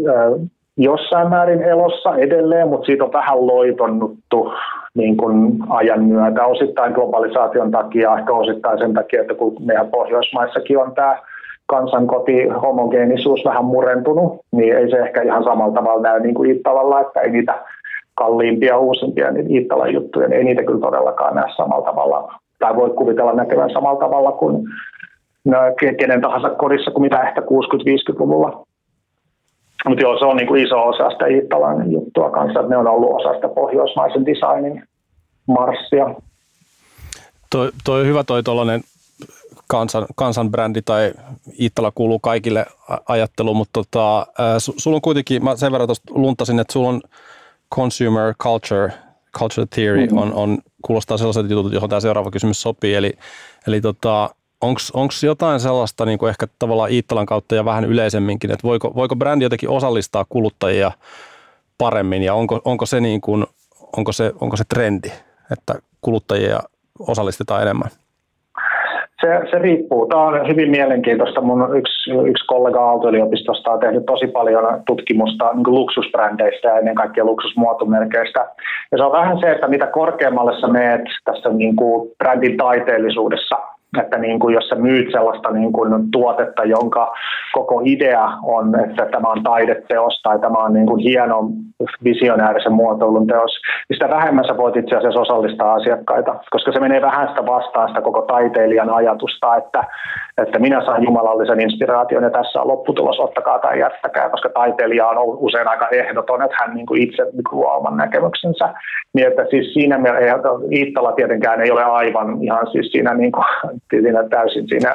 äh, jossain määrin elossa edelleen, mutta siitä on vähän loitonnuttu niin kuin ajan myötä. Osittain globalisaation takia, ehkä osittain sen takia, että kun meidän Pohjoismaissakin on tämä kansankotihomogeenisuus vähän murentunut, niin ei se ehkä ihan samalla tavalla näy niin kuin Iittalalla, että ei niitä kalliimpia, uusimpia niin Iittalan juttuja, niin ei niitä kyllä todellakaan näe samalla tavalla. Tai voi kuvitella näkevän samalla tavalla kuin no, kenen tahansa kodissa kuin mitä ehkä kuusikymmentä-viisikymmentäluvulla. Mutta joo, se on niinku iso osa sitä Iittalan juttua kanssa, että ne on ollut osa sitä pohjoismaisen designin marssia. Toi, toi on hyvä toi tuollainen kansan, kansanbrändi tai Iittala kuuluu kaikille ajatteluun, mutta tota, su, sulla on kuitenkin, mä sen verran tuosta luntasin, että sulla on consumer culture, culture theory, mm-hmm. on, on, kuulostaa sellaiset jutut, johon tämä seuraava kysymys sopii, eli, eli tota, onko jotain sellaista niin kuin ehkä tavallaan Iittalan kautta ja vähän yleisemminkin, että voiko, voiko brändi jotenkin osallistaa kuluttajia paremmin ja onko, onko, se, niin kuin, onko, se, onko se trendi, että kuluttajia osallistetaan enemmän? Se, se riippuu. Tämä on hyvin mielenkiintoista. Mun yksi, yksi kollega Aalto-yliopistosta on tehnyt tosi paljon tutkimusta niin kuin luksusbrändeistä ja ennen kaikkea luksusmuotomerkeistä. Ja se on vähän se, että mitä korkeammalle sä meet tässä niin kuin brändin taiteellisuudessa, että niin kuin jos sä myyt sellaista niin kuin tuotetta, jonka koko idea on, että tämä on taideteos tai tämä on niin kuin hieno visionäärisen muotoilun teos, niin sitä vähemmän sä voit itse asiassa osallistaa asiakkaita, koska se menee vähän sitä vastaan sitä koko taiteilijan ajatusta, että, että minä saan jumalallisen inspiraation ja tässä on lopputulos, ottakaa tai jättäkää, koska taiteilija on usein aika ehdoton, että hän niin kuin itse luo oman näkemyksensä. Niin että siis siinä mielessä Iittala tietenkään ei ole aivan ihan siis siinä niin kuin siinä täysin siinä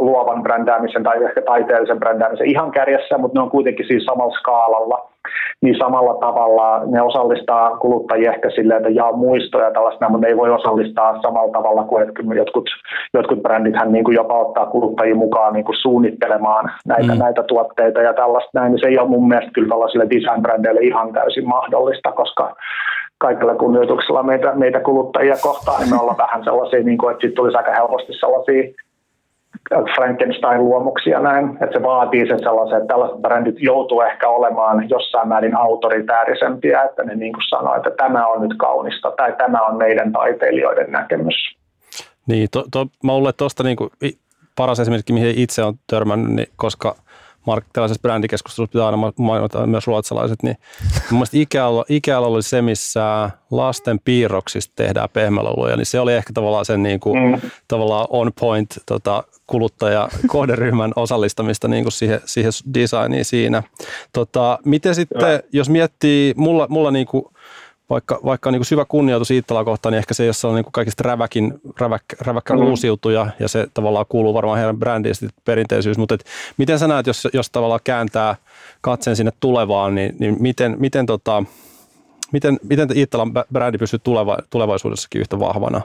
luovan brändäämisen tai ehkä taiteellisen brändäämisen ihan kärjessä, mutta ne on kuitenkin siinä samalla skaalalla. Niin samalla tavalla ne osallistaa kuluttajia ehkä silleen, että jaa muistoja tällaista, mutta ne ei voi osallistaa samalla tavalla kuin jotkut, jotkut brändithän niin kuin jopa ottaa kuluttajia mukaan niin kuin suunnittelemaan näitä, mm. näitä tuotteita ja tällaista näin. Se ei ole mun mielestä kyllä tällaisille design-brändeille ihan täysin mahdollista, koska kaikilla kunnioituksella meitä, meitä kuluttajia kohtaan, niin me ollaan vähän sellaisia, niin kuin, että sitten tulisi aika helposti sellaisia Frankenstein-luomuksia näin, että se vaatii sen sellaisen, että tällaiset brändit joutuu ehkä olemaan jossain määrin autoritäärisempiä, että ne niin kuin sanoo, että tämä on nyt kaunista tai tämä on meidän taiteilijoiden näkemys. Niin, to, to, mä luulen, että tuosta niin kuin paras esimerkki, mihin itse on törmännyt, niin koska mark- tällaisessa brändikeskustelussa pitää aina mainita myös ruotsalaiset, niin mun mielestä Ikealla, Ikealla oli se, missä lasten piirroksista tehdään pehmäloluja, niin se oli ehkä tavallaan sen niin kuin, mm. tavallaan on point tota, kuluttajakohderyhmän osallistamista niin kuin siihen, siihen designiin siinä. Tota, miten sitten, Joo. jos miettii, mulla, mulla niin kuin, Vaikka, vaikka on niin kuin syvä kunnioitus Iittalaa kohtaan, niin ehkä se, jossa on niin kuin kaikista räväkin, räväk, räväkkä mm. uusiutuja, ja se tavallaan kuuluu varmaan heidän brändiin perinteisyys, mutta et, miten sä näet, jos, jos tavallaan kääntää katseen sinne tulevaan, niin, niin miten, miten, tota, miten, miten Iittalan brändi pysyy tuleva, tulevaisuudessakin yhtä vahvana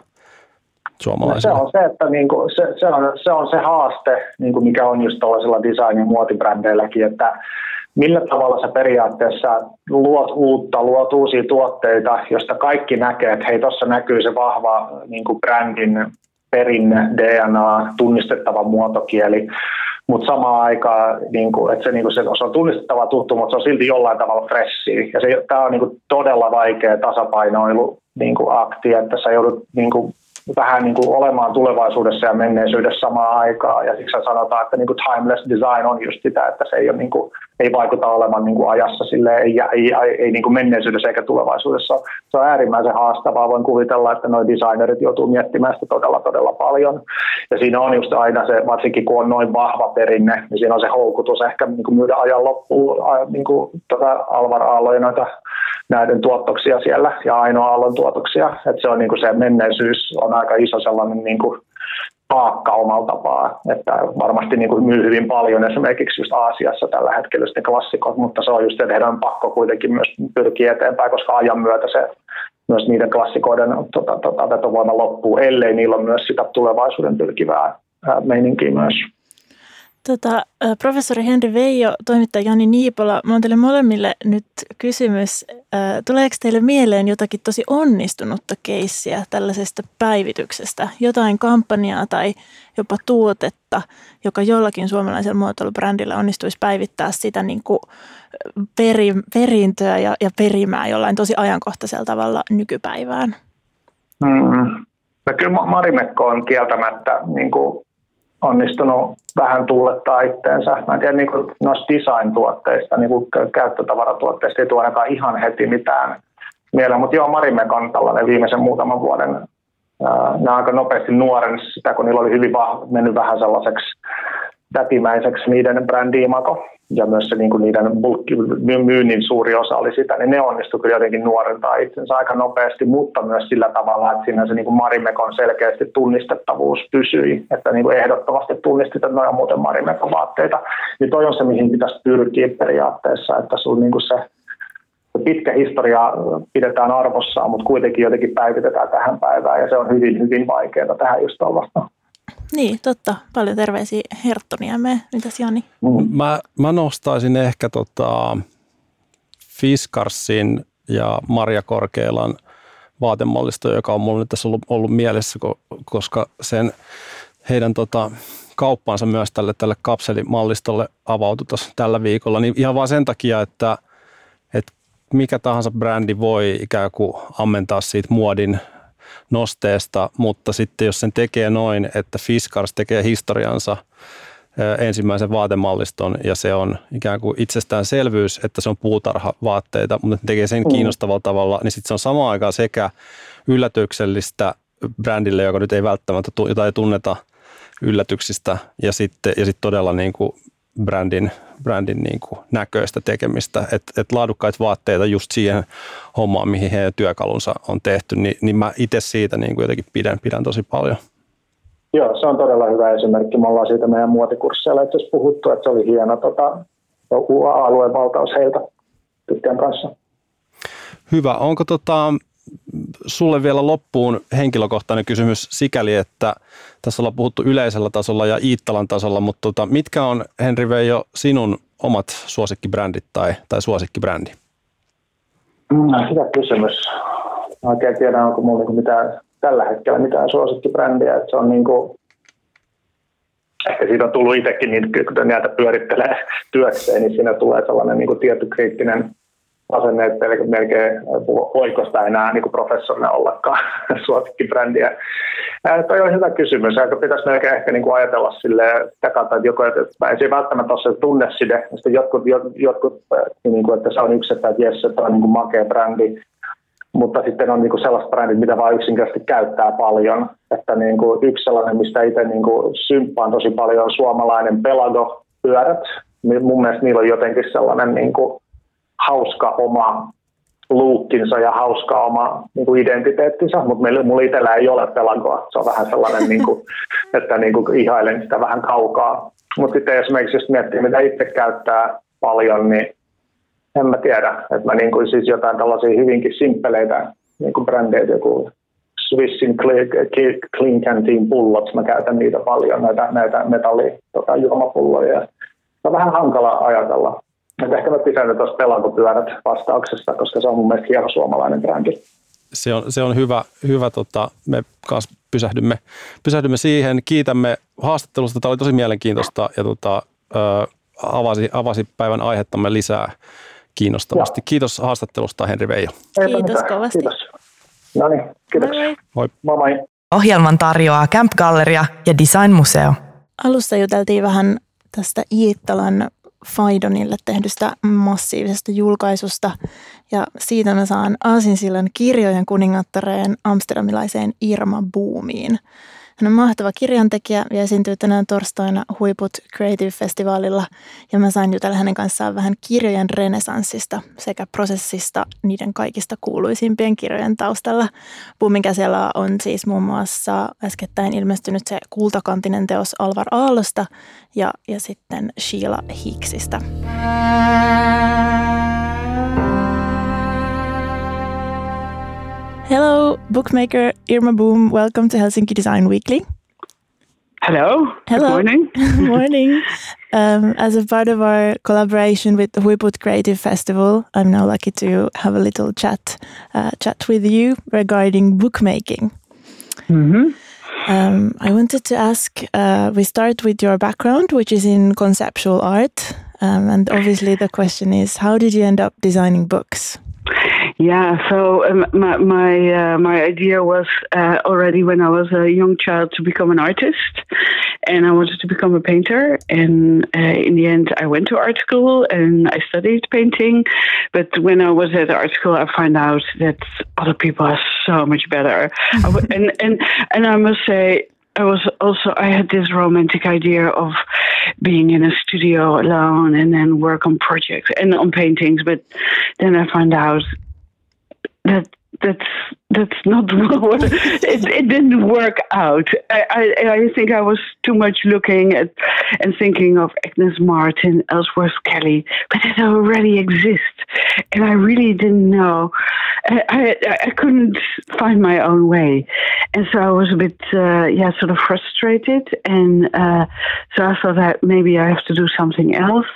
suomalaisena? No se on se, että niin kuin, se, se, on, se on se haaste, niin kuin mikä on just tällaisilla design- ja muotibrändeilläkin, että millä tavalla sä periaatteessa luot uutta, luot uusia tuotteita, josta kaikki näkee, että hei, tuossa näkyy se vahva niin kuin brändin perinne, D N A, tunnistettava muotokieli, mutta samaan aikaan, niin kuin, että se, niin kuin, se, se on tunnistettava tuttu, mutta se on silti jollain tavalla freshia. Ja tämä on niin kuin, todella vaikea tasapainoilu niin kuin akti, että sä joudut niin kuin, vähän niin kuin olemaan tulevaisuudessa ja menneisyydessä samaan aikaan. Ja siksi sanotaan, että niin kuin timeless design on just sitä, että se ei, ole niin kuin, ei vaikuta olemaan niin kuin ajassa, silleen, ei, ei, ei, ei niin kuin menneisyydessä eikä tulevaisuudessa. Se on äärimmäisen haastavaa. Voin kuvitella, että nuo designerit joutuu miettimään sitä todella, todella paljon. Ja siinä on just aina se, varsinkin kun on noin vahva perinne, niin siinä on se houkutus ehkä niin kuin myydä ajan loppuun niin kuin tota Alvar Aallon ja noita näiden tuotoksia siellä ja ainoa Aallon tuotoksia. Että se on niin kuin se menneisyys on aika iso sellainen niin kuin taakka omalla tapaa, että varmasti niin kuin myy hyvin paljon esimerkiksi just Aasiassa tällä hetkellä sitten klassikot, mutta se on just, että heidän on pakko kuitenkin myös pyrkiä eteenpäin, koska ajan myötä se myös niiden klassikoiden tota, tota, vetovoima loppuu, ellei niillä on myös sitä tulevaisuuden pyrkivää ää, meininkiä myös. Tota, professori Henri Weijo, toimittaja Jani Niipala, mä oon teille molemmille nyt kysymys. Tuleeko teille mieleen jotakin tosi onnistunutta keissiä tällaisesta päivityksestä? Jotain kampanjaa tai jopa tuotetta, joka jollakin suomalaisella muotoilubrändillä onnistuisi päivittää sitä niin kuin peri, perintöä ja, ja perimää jollain tosi ajankohtaisella tavalla nykypäivään? Mm. No kyllä Marimekko on kieltämättä niin kuin onnistunut vähän tuulettaa itteensä. Mä en tiedä, niin kuin noista design-tuotteista, niin kuin käyttötavaratuotteista ei tule ainakaan ihan heti mitään mieleen. Mutta joo, Marimekon tällainen viimeisen muutaman vuoden, äh, nämä aika nopeasti nuoren sitä, kun niillä oli hyvin vahva, mennyt vähän sellaiseksi tätimäiseksi niiden brändiimako. Ja myös se, niin kuin niiden bulk- myynnin suuri osa oli sitä, niin ne onnistui kyllä jotenkin nuorentaa itsensä aika nopeasti, mutta myös sillä tavalla, että siinä se niin kuin Marimekon selkeästi tunnistettavuus pysyi, että niin kuin ehdottomasti tunnistetaan noja muuten Marimekon vaatteita. Niin toi on se, mihin pitäisi pyrkiä periaatteessa, että sun niin kuin se pitkä historia pidetään arvossaan, mutta kuitenkin jotenkin päivitetään tähän päivään, ja se on hyvin, hyvin vaikeaa tähän just olla. Niin, totta. Paljon terveisiä Herttoniemeen. Mitäs Jani? Mä, mä nostaisin ehkä tota Fiskarsin ja Marja Korkealan vaatemallisto, joka on mulla nyt tässä ollut, ollut mielessä, koska sen, heidän tota, kauppansa myös tälle, tälle kapselimallistolle avautui tällä viikolla. Niin ihan vaan sen takia, että, että mikä tahansa brändi voi ikään kuin ammentaa siitä muodin nosteesta, mutta sitten jos sen tekee noin, että Fiskars tekee historiansa ensimmäisen vaatemalliston ja se on ikään kuin itsestäänselvyys, että se on puutarhavaatteita, mutta ne tekee sen kiinnostavalla tavalla, niin sitten se on samaan aikaan sekä yllätyksellistä brändille, joka nyt ei välttämättä, jota ei tunneta yllätyksistä ja sitten, ja sitten todella niin kuin brändin, brändin niin kuin näköistä tekemistä, että et laadukkaita vaatteita just siihen hommaan, mihin heidän työkalunsa on tehty, niin, niin mä itse siitä niin kuin jotenkin pidän, pidän tosi paljon. Joo, se on todella hyvä esimerkki. Me ollaan siitä meidän muotikursseilla itse asiassa puhuttu, että se oli hieno tota, alueen valtaus heiltä tykkään kanssa. Hyvä. Onko tota, sulle vielä loppuun henkilökohtainen kysymys sikäli, että tässä ollaan puhuttu yleisellä tasolla ja Iittalan tasolla, mutta tota, mitkä on, Henri Weijo, sinun omat suosikkibrändit tai, tai suosikkibrändi? Hyvä kysymys. Mä oikein tiedän, onko mulla niinku mitään, tällä hetkellä mitään suosikkibrändiä. Että se on niinku, ehkä siitä on tullut itsekin, niin kun näitä pyörittelee työkseen, niin siinä tulee sellainen niinku tietty kriittinen asenne, että melkein voiko sitä enää niin kuin professorina ollakaan suosikkibrändiä. Toi on hyvä kysymys, joka pitäisi melkein ehkä niin kuin ajatella silleen takata, että joko, että ei välttämättä ole se tunneside, sitten jotkut, jotkut niin kuin, että se on yksi, että jes, että on niin kuin makea brändi, mutta sitten on niin kuin sellaiset brändit, mitä vaan yksinkertaisesti käyttää paljon. Että niin kuin yksi sellainen, mistä itse niin kuin symppaan tosi paljon, on suomalainen Pelago pyörät. Mun mielestä niillä on jotenkin sellainen niin kuin hauska oma luukkinsa ja hauska oma niin kuin identiteettinsä, mutta mulla itsellä ei ole Pelagoa. Se on vähän sellainen, niin kuin, että niin kuin ihailen sitä vähän kaukaa. Mutta sitten esimerkiksi jos miettii, mitä itse käyttää paljon, niin en mä tiedä. Että mä niin kuin siis jotain tällaisia hyvinkin simppeleitä niin kuin brändeitä, joku Swissin Clean Canteen pullot, mä käytän niitä paljon, näitä, näitä metallijuomapulloja. Se on vähän hankala ajatella. Että ehkä mä pidän tuossa Pelago-pyörät vastauksessa, koska se on mun mielestä hieno suomalainen brändi. Se on, se on hyvä. hyvä tota, me kanssa pysähdymme, pysähdymme siihen. Kiitämme haastattelusta. Tämä oli tosi mielenkiintoista ja tota, ö, avasi, avasi päivän aihettamme lisää kiinnostavasti. Ja. Kiitos haastattelusta, Henri Weijo. Kiitos, Kiitos kovasti. Kiitos. No niin, kiitoksia. Moi. Moi. Moi moi. Ohjelman tarjoaa Kamp Galleria ja Design Museo. Alussa juteltiin vähän tästä Iittalan Faidonille tehdystä massiivisesta julkaisusta, ja siitä mä saan aasinsillan kirjojen kuningattareen amsterdamilaiseen Irma Boomiin. Hän on mahtava kirjantekijä ja esiintyy tänään torstaina Huiput Creative Festivalilla, ja mä sain jutella hänen kanssaan vähän kirjojen renesanssista sekä prosessista niiden kaikista kuuluisimpien kirjojen taustalla. Boomin käsillä on siis muun muassa äskettäin ilmestynyt se Kultakontinen teos Alvar Aallosta ja, ja sitten Sheila Hicksistä. Hello, bookmaker Irma Boom. Welcome to Helsinki Design Weekly. Hello. Hello. Good morning. Good morning. Um, as a part of our collaboration with the Huiput Creative Festival, I'm now lucky to have a little chat uh, chat with you regarding bookmaking. Mm-hmm. Um, I wanted to ask, uh, we start with your background, which is in conceptual art. Um, and obviously the question is, how did you end up designing books? Yeah, so um, my my, uh, my idea was uh, already when I was a young child to become an artist, and I wanted to become a painter. And uh, in the end, I went to art school and I studied painting. But when I was at art school, I found out that other people are so much better. I w- and and and I must say, I was also I had this romantic idea of being in a studio alone and then work on projects and on paintings. But then I found out. That that's that's not what it, it didn't work out. I, I I think I was too much looking at and thinking of Agnes Martin, Ellsworth Kelly, but that already exists, and I really didn't know. I I, I couldn't find my own way, and so I was a bit uh, yeah sort of frustrated, and uh, so I thought that maybe I have to do something else.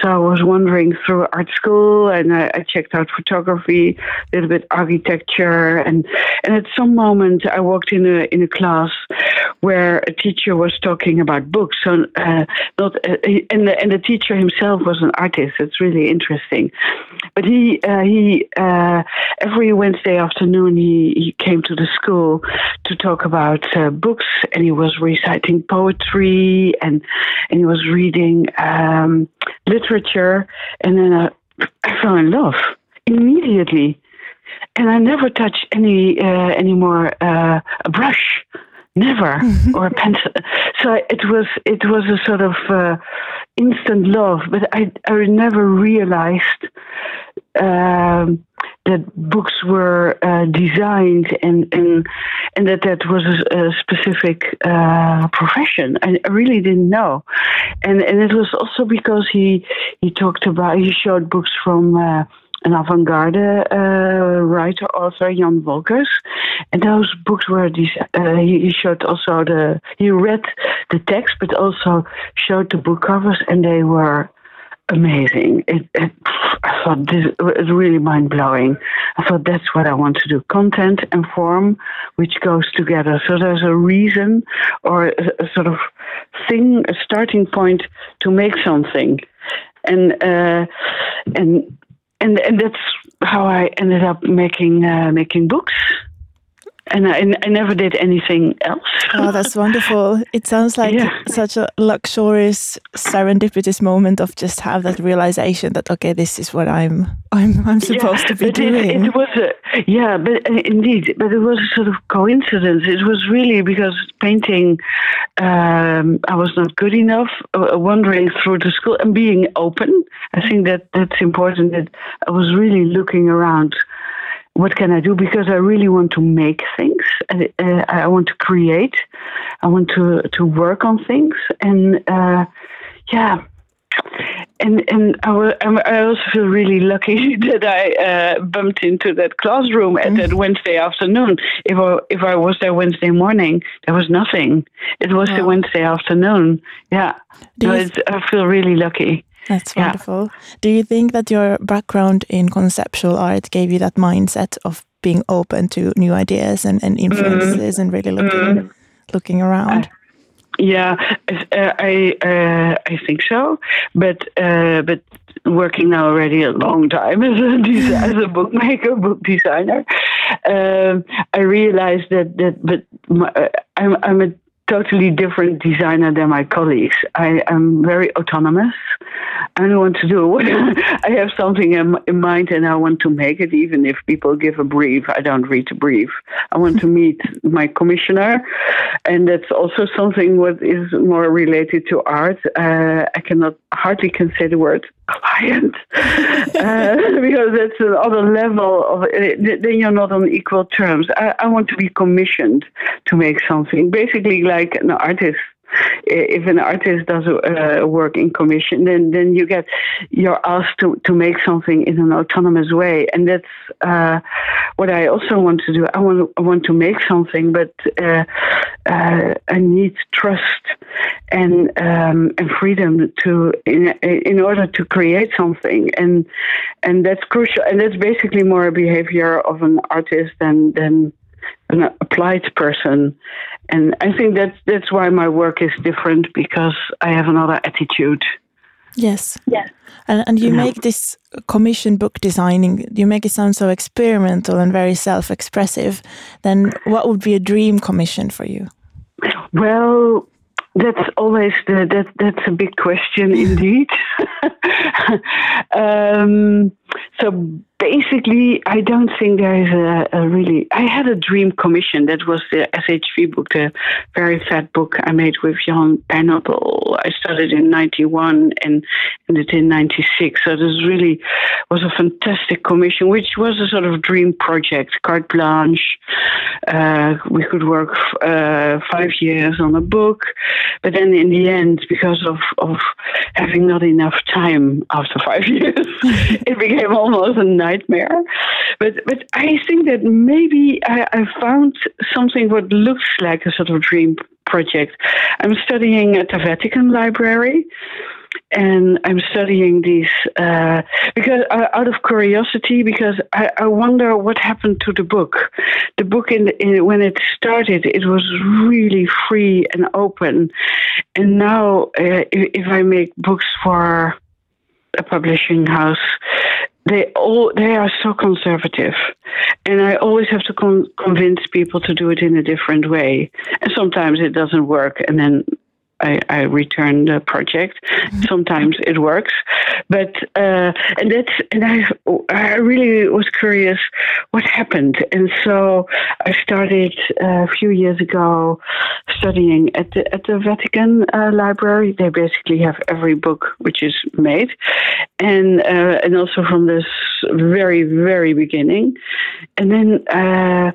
So I was wandering through art school, and I, I checked out photography, a little bit architecture, and and at some moment I walked in a in a class where a teacher was talking about books. So uh, not uh, and the, and the teacher himself was an artist. It's really interesting, but he uh, he uh, every Wednesday afternoon he, he came to the school to talk about uh, books, and he was reciting poetry and and he was reading um, literature, and then I, I fell in love immediately. And I never touched any uh, any more uh, a brush, never, or a pencil. So it was it was a sort of uh, instant love, but I I never realized um, that books were uh, designed and, and and that that was a, a specific uh, profession. I, I really didn't know, and and it was also because he he talked about he showed books from. Uh, an avant-garde uh, writer, author, Jan Wolkers. And those books were, these, uh, he showed also the, he read the text, but also showed the book covers, and they were amazing. It, it, I thought this was really mind-blowing. I thought that's what I want to do, content and form, which goes together. So there's a reason or a, a sort of thing, a starting point to make something. And, uh, and, and and that's how I ended up making uh, making books. And I, I never did anything else. Oh, that's wonderful. It sounds like yeah. such a luxurious, serendipitous moment of just have that realization that, okay, this is what I'm I'm, I'm supposed yeah, to be but doing. It, it was a, yeah, but uh, indeed, but it was a sort of coincidence. It was really because painting, um, I was not good enough, uh, wandering through the school and being open. I think that that's important, that I was really looking around. What can I do? Because I really want to make things. I, uh, I want to create. I want to, to work on things. And uh, yeah, and and I, w- I also feel really lucky that I uh, bumped into that classroom at mm. that Wednesday afternoon. If I, if I was there Wednesday morning, there was nothing. It was oh. the Wednesday afternoon. Yeah, so I feel really lucky. That's wonderful. Yeah. Do you think that your background in conceptual art gave you that mindset of being open to new ideas and, and influences mm. and really looking mm. looking around? Uh, yeah, uh, I uh, I think so. But uh, but working now already a long time as a des- as a bookmaker, book designer, um, I realized that that. But my, uh, I'm I'm a totally different designer than my colleagues. I am very autonomous. I don't want to do I have something in, in mind and I want to make it, even if people give a brief. I don't read a brief. I want to meet my commissioner, and that's also something what is more related to art. Uh, I cannot hardly can say the word client uh, because that's another level of uh, then you're not on equal terms. I, I want to be commissioned to make something, basically like an artist. If an artist does uh, work in commission, then then you get you're asked to, to make something in an autonomous way, and that's uh, what I also want to do. I want I want to make something, but uh, uh, I need trust and um, and freedom to in in order to create something, and and that's crucial. And that's basically more a behavior of an artist than than. an applied person, and I think that's that's why my work is different, because I have another attitude. Yes, yes, and and you yeah. make this commission book designing. You make it sound so experimental and very self-expressive. Then, what would be a dream commission for you? Well, that's always the, that that's a big question indeed. um, so. Basically, I don't think there is a, a really... I had a dream commission. That was the S H V book, the very fat book I made with Jan Pineapple. I started in ninety-one and ended in ninety-six. So this really was a fantastic commission, which was a sort of dream project, carte blanche. Uh, we could work uh, five years on a book. But then in the end, because of, of having not enough time after five years, it became almost a nightmare. Nightmare, but but I think that maybe I, I found something what looks like a sort of dream project. I'm studying at the Vatican Library, and I'm studying these uh, because uh, out of curiosity, because I, I wonder what happened to the book. The book in, the, in when it started, it was really free and open, and now uh, if, if I make books for a publishing house, They all they are so conservative, and I always have to con- convince people to do it in a different way. And sometimes it doesn't work, and then I, I return the project. Mm-hmm. Sometimes it works, but uh, and that's and I I really was curious what happened, and so I started uh, a few years ago studying at the at the Vatican uh, Library. They basically have every book which is made, and uh, and also from this very very beginning, and then uh,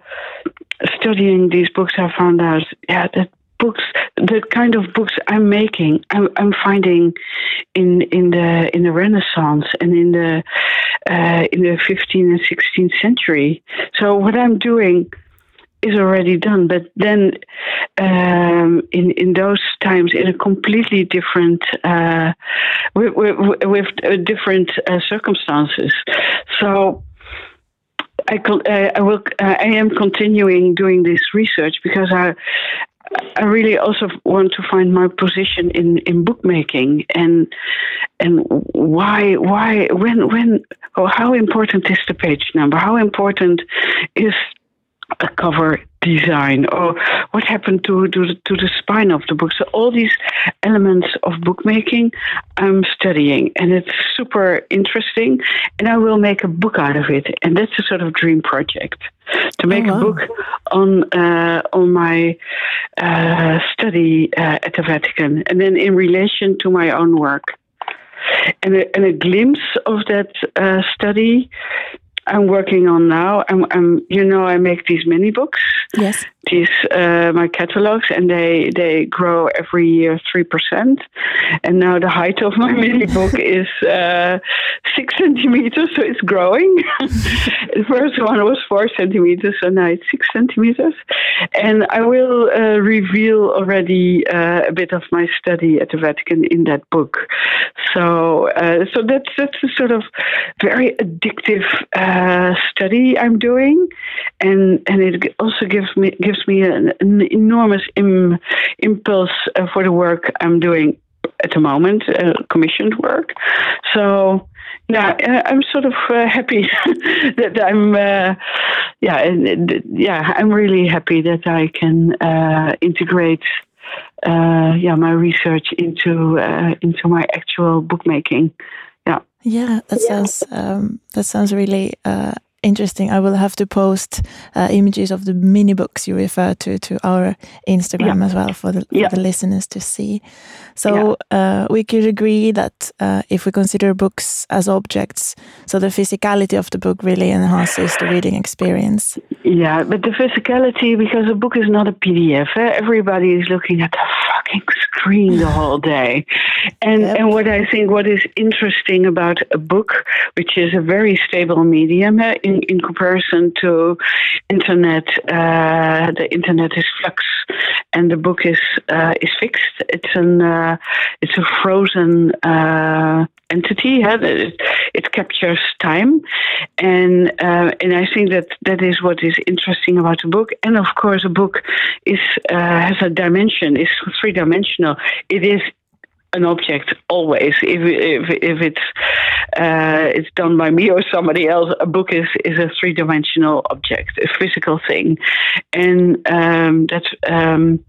studying these books, I found out yeah that. Books, the kind of books I'm making, I'm, I'm finding in in the in the Renaissance and in the uh, in the fifteenth and sixteenth century. So what I'm doing is already done, but then um, in in those times, in a completely different uh, with, with, with different uh, circumstances. So. I, con- uh, I will. Uh, I am continuing doing this research because I, I really also want to find my position in, in bookmaking and and why why when when oh, how important is the page number? How important is a cover design, or what happened to, to to the spine of the book? So all these elements of bookmaking I'm studying, and it's super interesting, and I will make a book out of it, and that's a sort of dream project, to make oh, wow. a book on uh, on my uh, study uh, at the Vatican, and then in relation to my own work. And a, and a glimpse of that uh, study I'm working on now. I'm, I'm, you know, I make these mini books. Yes. These uh, my catalogs, and they, they grow every year three percent. And now the height of my mini book is uh, six centimeters, so it's growing. The first one was four centimeters, so now it's six centimeters. And I will uh, reveal already uh, a bit of my study at the Vatican in that book. So, uh, so that's that's a sort of very addictive Uh, Uh, study I'm doing, and and it also gives me gives me an, an enormous im, impulse uh, for the work I'm doing at the moment, uh, commissioned work. So yeah, I'm sort of uh, happy that I'm uh, yeah and, yeah I'm really happy that I can uh, integrate uh, yeah my research into uh, into my actual bookmaking. Yeah. Yeah, that yeah. sounds um, that sounds really uh, interesting. I will have to post uh, images of the mini books you refer to to our Instagram yeah. as well for the, yeah. the listeners to see. So yeah. uh, we could agree that uh, if we consider books as objects, so the physicality of the book really enhances the reading experience. Yeah, but the physicality, because a book is not a P D F. Eh? Everybody is looking at the fucking screen the whole day. And yep. and what I think what is interesting about a book, which is a very stable medium uh, in, in comparison to internet, uh, the internet is flux, and the book is uh, is fixed. It's an uh, it's a frozen uh, entity. Huh? It, it captures time, and uh, and I think that that is what is interesting about a book. And of course, a book is uh, has a dimension. It's three dimensional. It is an object always. If if if it's uh, it's done by me or somebody else, a book is, is a three dimensional object, a physical thing, and um, that's um,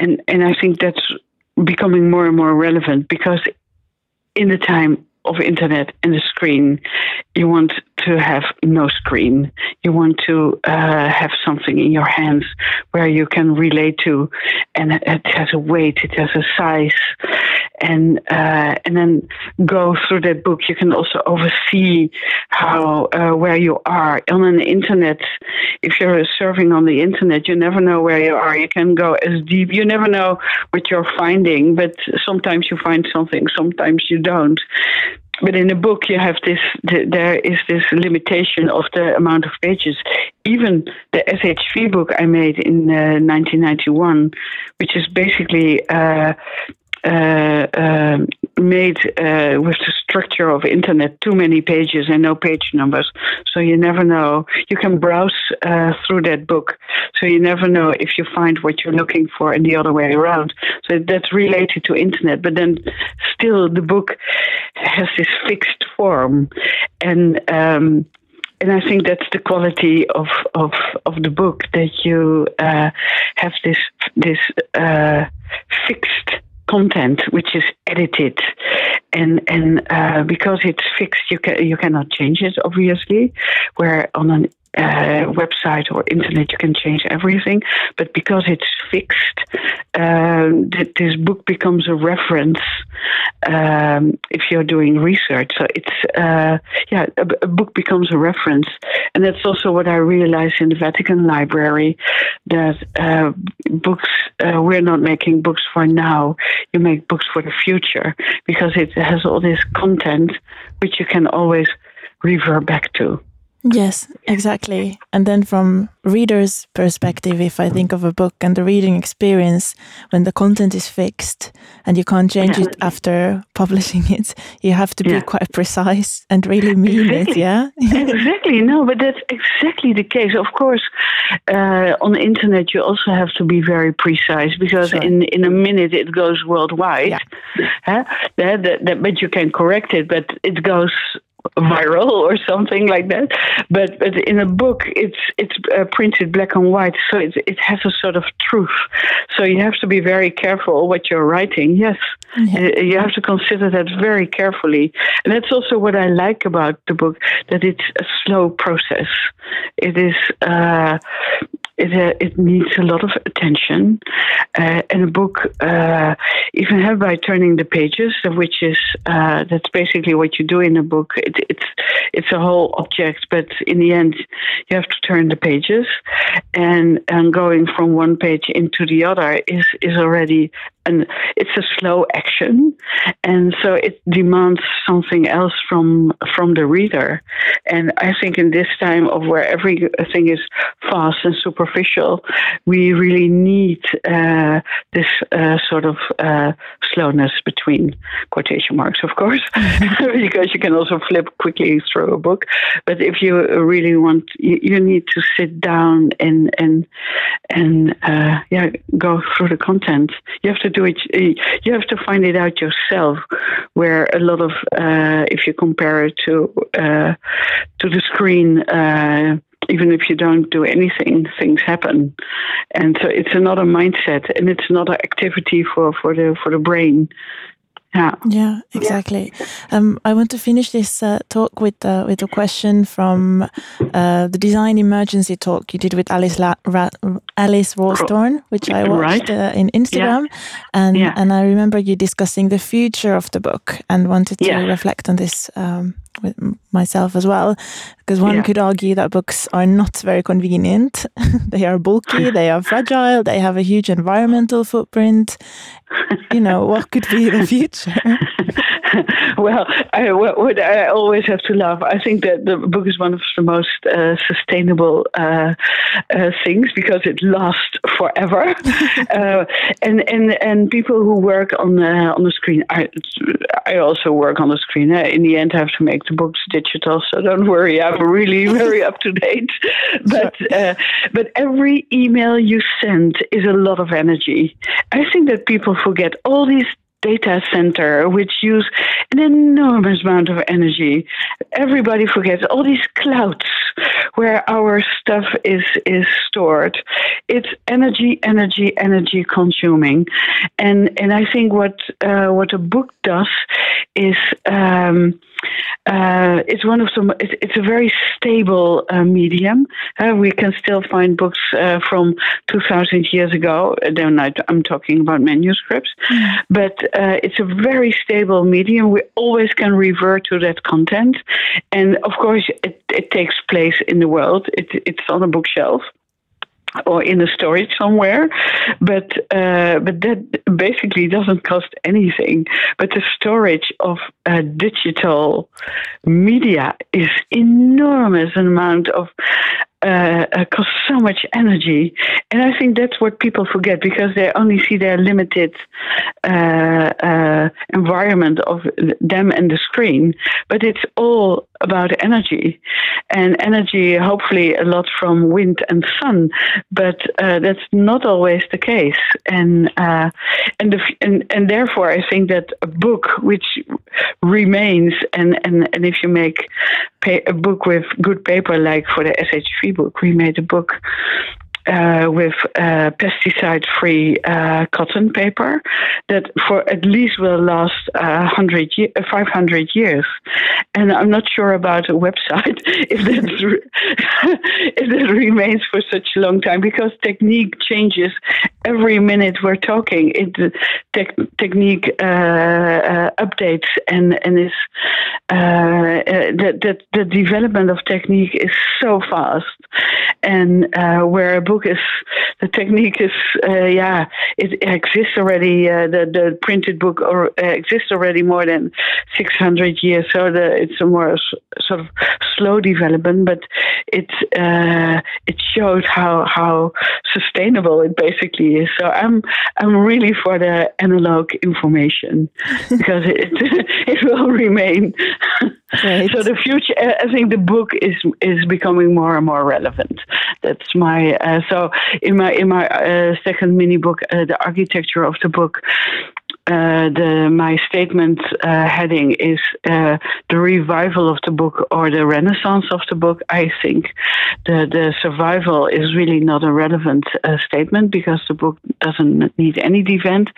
and and I think that's becoming more and more relevant, because in the time of internet and the screen, you want to have no screen. You want to uh, have something in your hands where you can relate to, and it has a weight, it has a size, and uh, and then go through that book. You can also oversee how uh, where you are on an internet. If you're surfing on the internet, you never know where you are. You can go as deep. You never know what you're finding, but sometimes you find something, sometimes you don't. But in a book, you have this. The, there is this limitation of the amount of pages. Even the S H V book I made in uh, nineteen ninety-one, which is basically uh, uh, uh, made uh, with the structure of internet, too many pages and no page numbers. So you never know. You can browse uh, through that book, so you never know if you find what you're looking for, and the other way around. So that's related to internet. But then still, the book has this fixed form, and um, and I think that's the quality of of, of the book, that you uh, have this this uh, fixed content which is edited, and and uh, because it's fixed, you can you cannot change it, obviously. Where on an Uh, website or internet, you can change everything, but because it's fixed, uh, th- this book becomes a reference um, if you're doing research. So it's uh, yeah, a, b- a book becomes a reference, and that's also what I realized in the Vatican Library, that uh, books uh, we're not making books for now. You make books for the future, because it has all this content which you can always revert back to. Yes, exactly. And then from reader's perspective, if I think of a book and the reading experience, when the content is fixed and you can't change yeah. it after publishing it, you have to yeah. be quite precise and really mean exactly. it, yeah? Exactly, no, but that's exactly the case. Of course, uh, on the internet you also have to be very precise because sure. in, in a minute it goes worldwide. Yeah. Huh? That, that, that, but you can correct it, but it goes viral or something like that, but but in a book it's it's uh, printed black and white, so it it has a sort of truth. So you have to be very careful what you're writing. Yes, yeah. You have to consider that very carefully, and that's also what I like about the book, that it's a slow process. It is. Uh, It, uh, it needs a lot of attention, uh, and a book uh, even have by turning the pages, which is uh, that's basically what you do in a book. It, it's it's a whole object, but in the end, you have to turn the pages, and and going from one page into the other is is already. And it's a slow action, and so it demands something else from from the reader. And I think in this time of where everything is fast and superficial, we really need uh, this uh, sort of uh, slowness between quotation marks, of course, because you can also flip quickly through a book. But if you really want, you, you need to sit down and and and uh, yeah, go through the content. You have to. Do it, you have to find it out yourself, where a lot of uh, if you compare it to uh, to the screen, uh, even if you don't do anything, things happen. And so it's another mindset, and it's another activity for, for the for the brain. Yeah, yeah, exactly. Um, I want to finish this uh, talk with uh, with a question from uh, the Design Emergency talk you did with Alice La- Ra- Alice Rawsthorne, which I watched uh, in Instagram, yeah. and yeah. and I remember you discussing the future of the book and wanted to yeah. reflect on this um, with myself as well, because one yeah. could argue that books are not very convenient. They are bulky, they are fragile, they have a huge environmental footprint. You know, what could be the future? Well, I, what I always have to laugh. I think that the book is one of the most uh, sustainable uh, uh, things because it lasts forever. uh, and and and people who work on uh, on the screen. I I also work on the screen. I, in the end, I have to make the books digital, so don't worry. I'm really very up to date. But uh, but every email you send is a lot of energy. I think that people forget all these. Data center, which use an enormous amount of energy. Everybody forgets all these clouds where our stuff is, is stored. It's energy, energy, energy consuming. And and I think what uh, what a book does is um, uh, it's one of the it's, it's a very stable uh, medium. Uh, we can still find books uh, from two thousand years ago. Then I, I'm talking about manuscripts, mm. but. Uh, it's a very stable medium. We always can revert to that content. And of course, it, it takes place in the world. It, it's on a bookshelf or in a storage somewhere. But uh, but that basically doesn't cost anything. But the storage of uh, digital media is enormous amount of... Uh, uh, costs so much energy, and I think that's what people forget because they only see their limited uh, uh, environment of them and the screen. But it's all about energy, and energy hopefully a lot from wind and sun, but uh, that's not always the case. And uh, and, the, and and therefore, I think that a book which remains and and, and if you make pay, a book with good paper, like for the S H V. Book. We made a book uh, with uh, pesticide-free uh, cotton paper that for at least will last uh, one hundred, five hundred years. And I'm not sure about a website if that re- if that remains for such a long time because technique changes every minute we're talking. It tech, technique uh, uh, updates and and is uh, uh, that the, the development of technique is so fast, and uh, where a book book is, the technique is, uh, yeah, it exists already. Uh, the, the printed book or, uh, exists already more than six hundred years. So the, it's a more s- sort of slow development, but it uh, it shows how how sustainable it basically is. So I'm I'm really for the analog information because it it will remain. Right. So the future, I think the book is is becoming more and more relevant. That's my uh, so in my in my uh, second mini book, uh, the architecture of the book. Uh, the my statement uh, heading is uh, the revival of the book or the renaissance of the book. I think the the survival is really not a relevant uh, statement because the book doesn't need any event,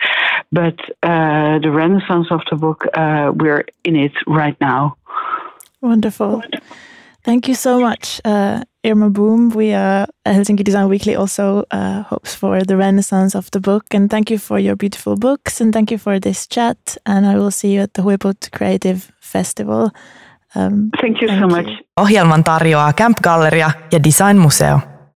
but uh, the renaissance of the book, uh, we're in it right now. Wonderful. Thank you so much, uh, Irma Boom. We are uh, Helsinki Design Weekly also uh, hopes for the renaissance of the book. And thank you for your beautiful books and thank you for this chat. And I will see you at the Huiput Creative Festival. Um, thank you thank so you. much. Ohjelman tarjoaa Kamp Galleria ja Design Museo.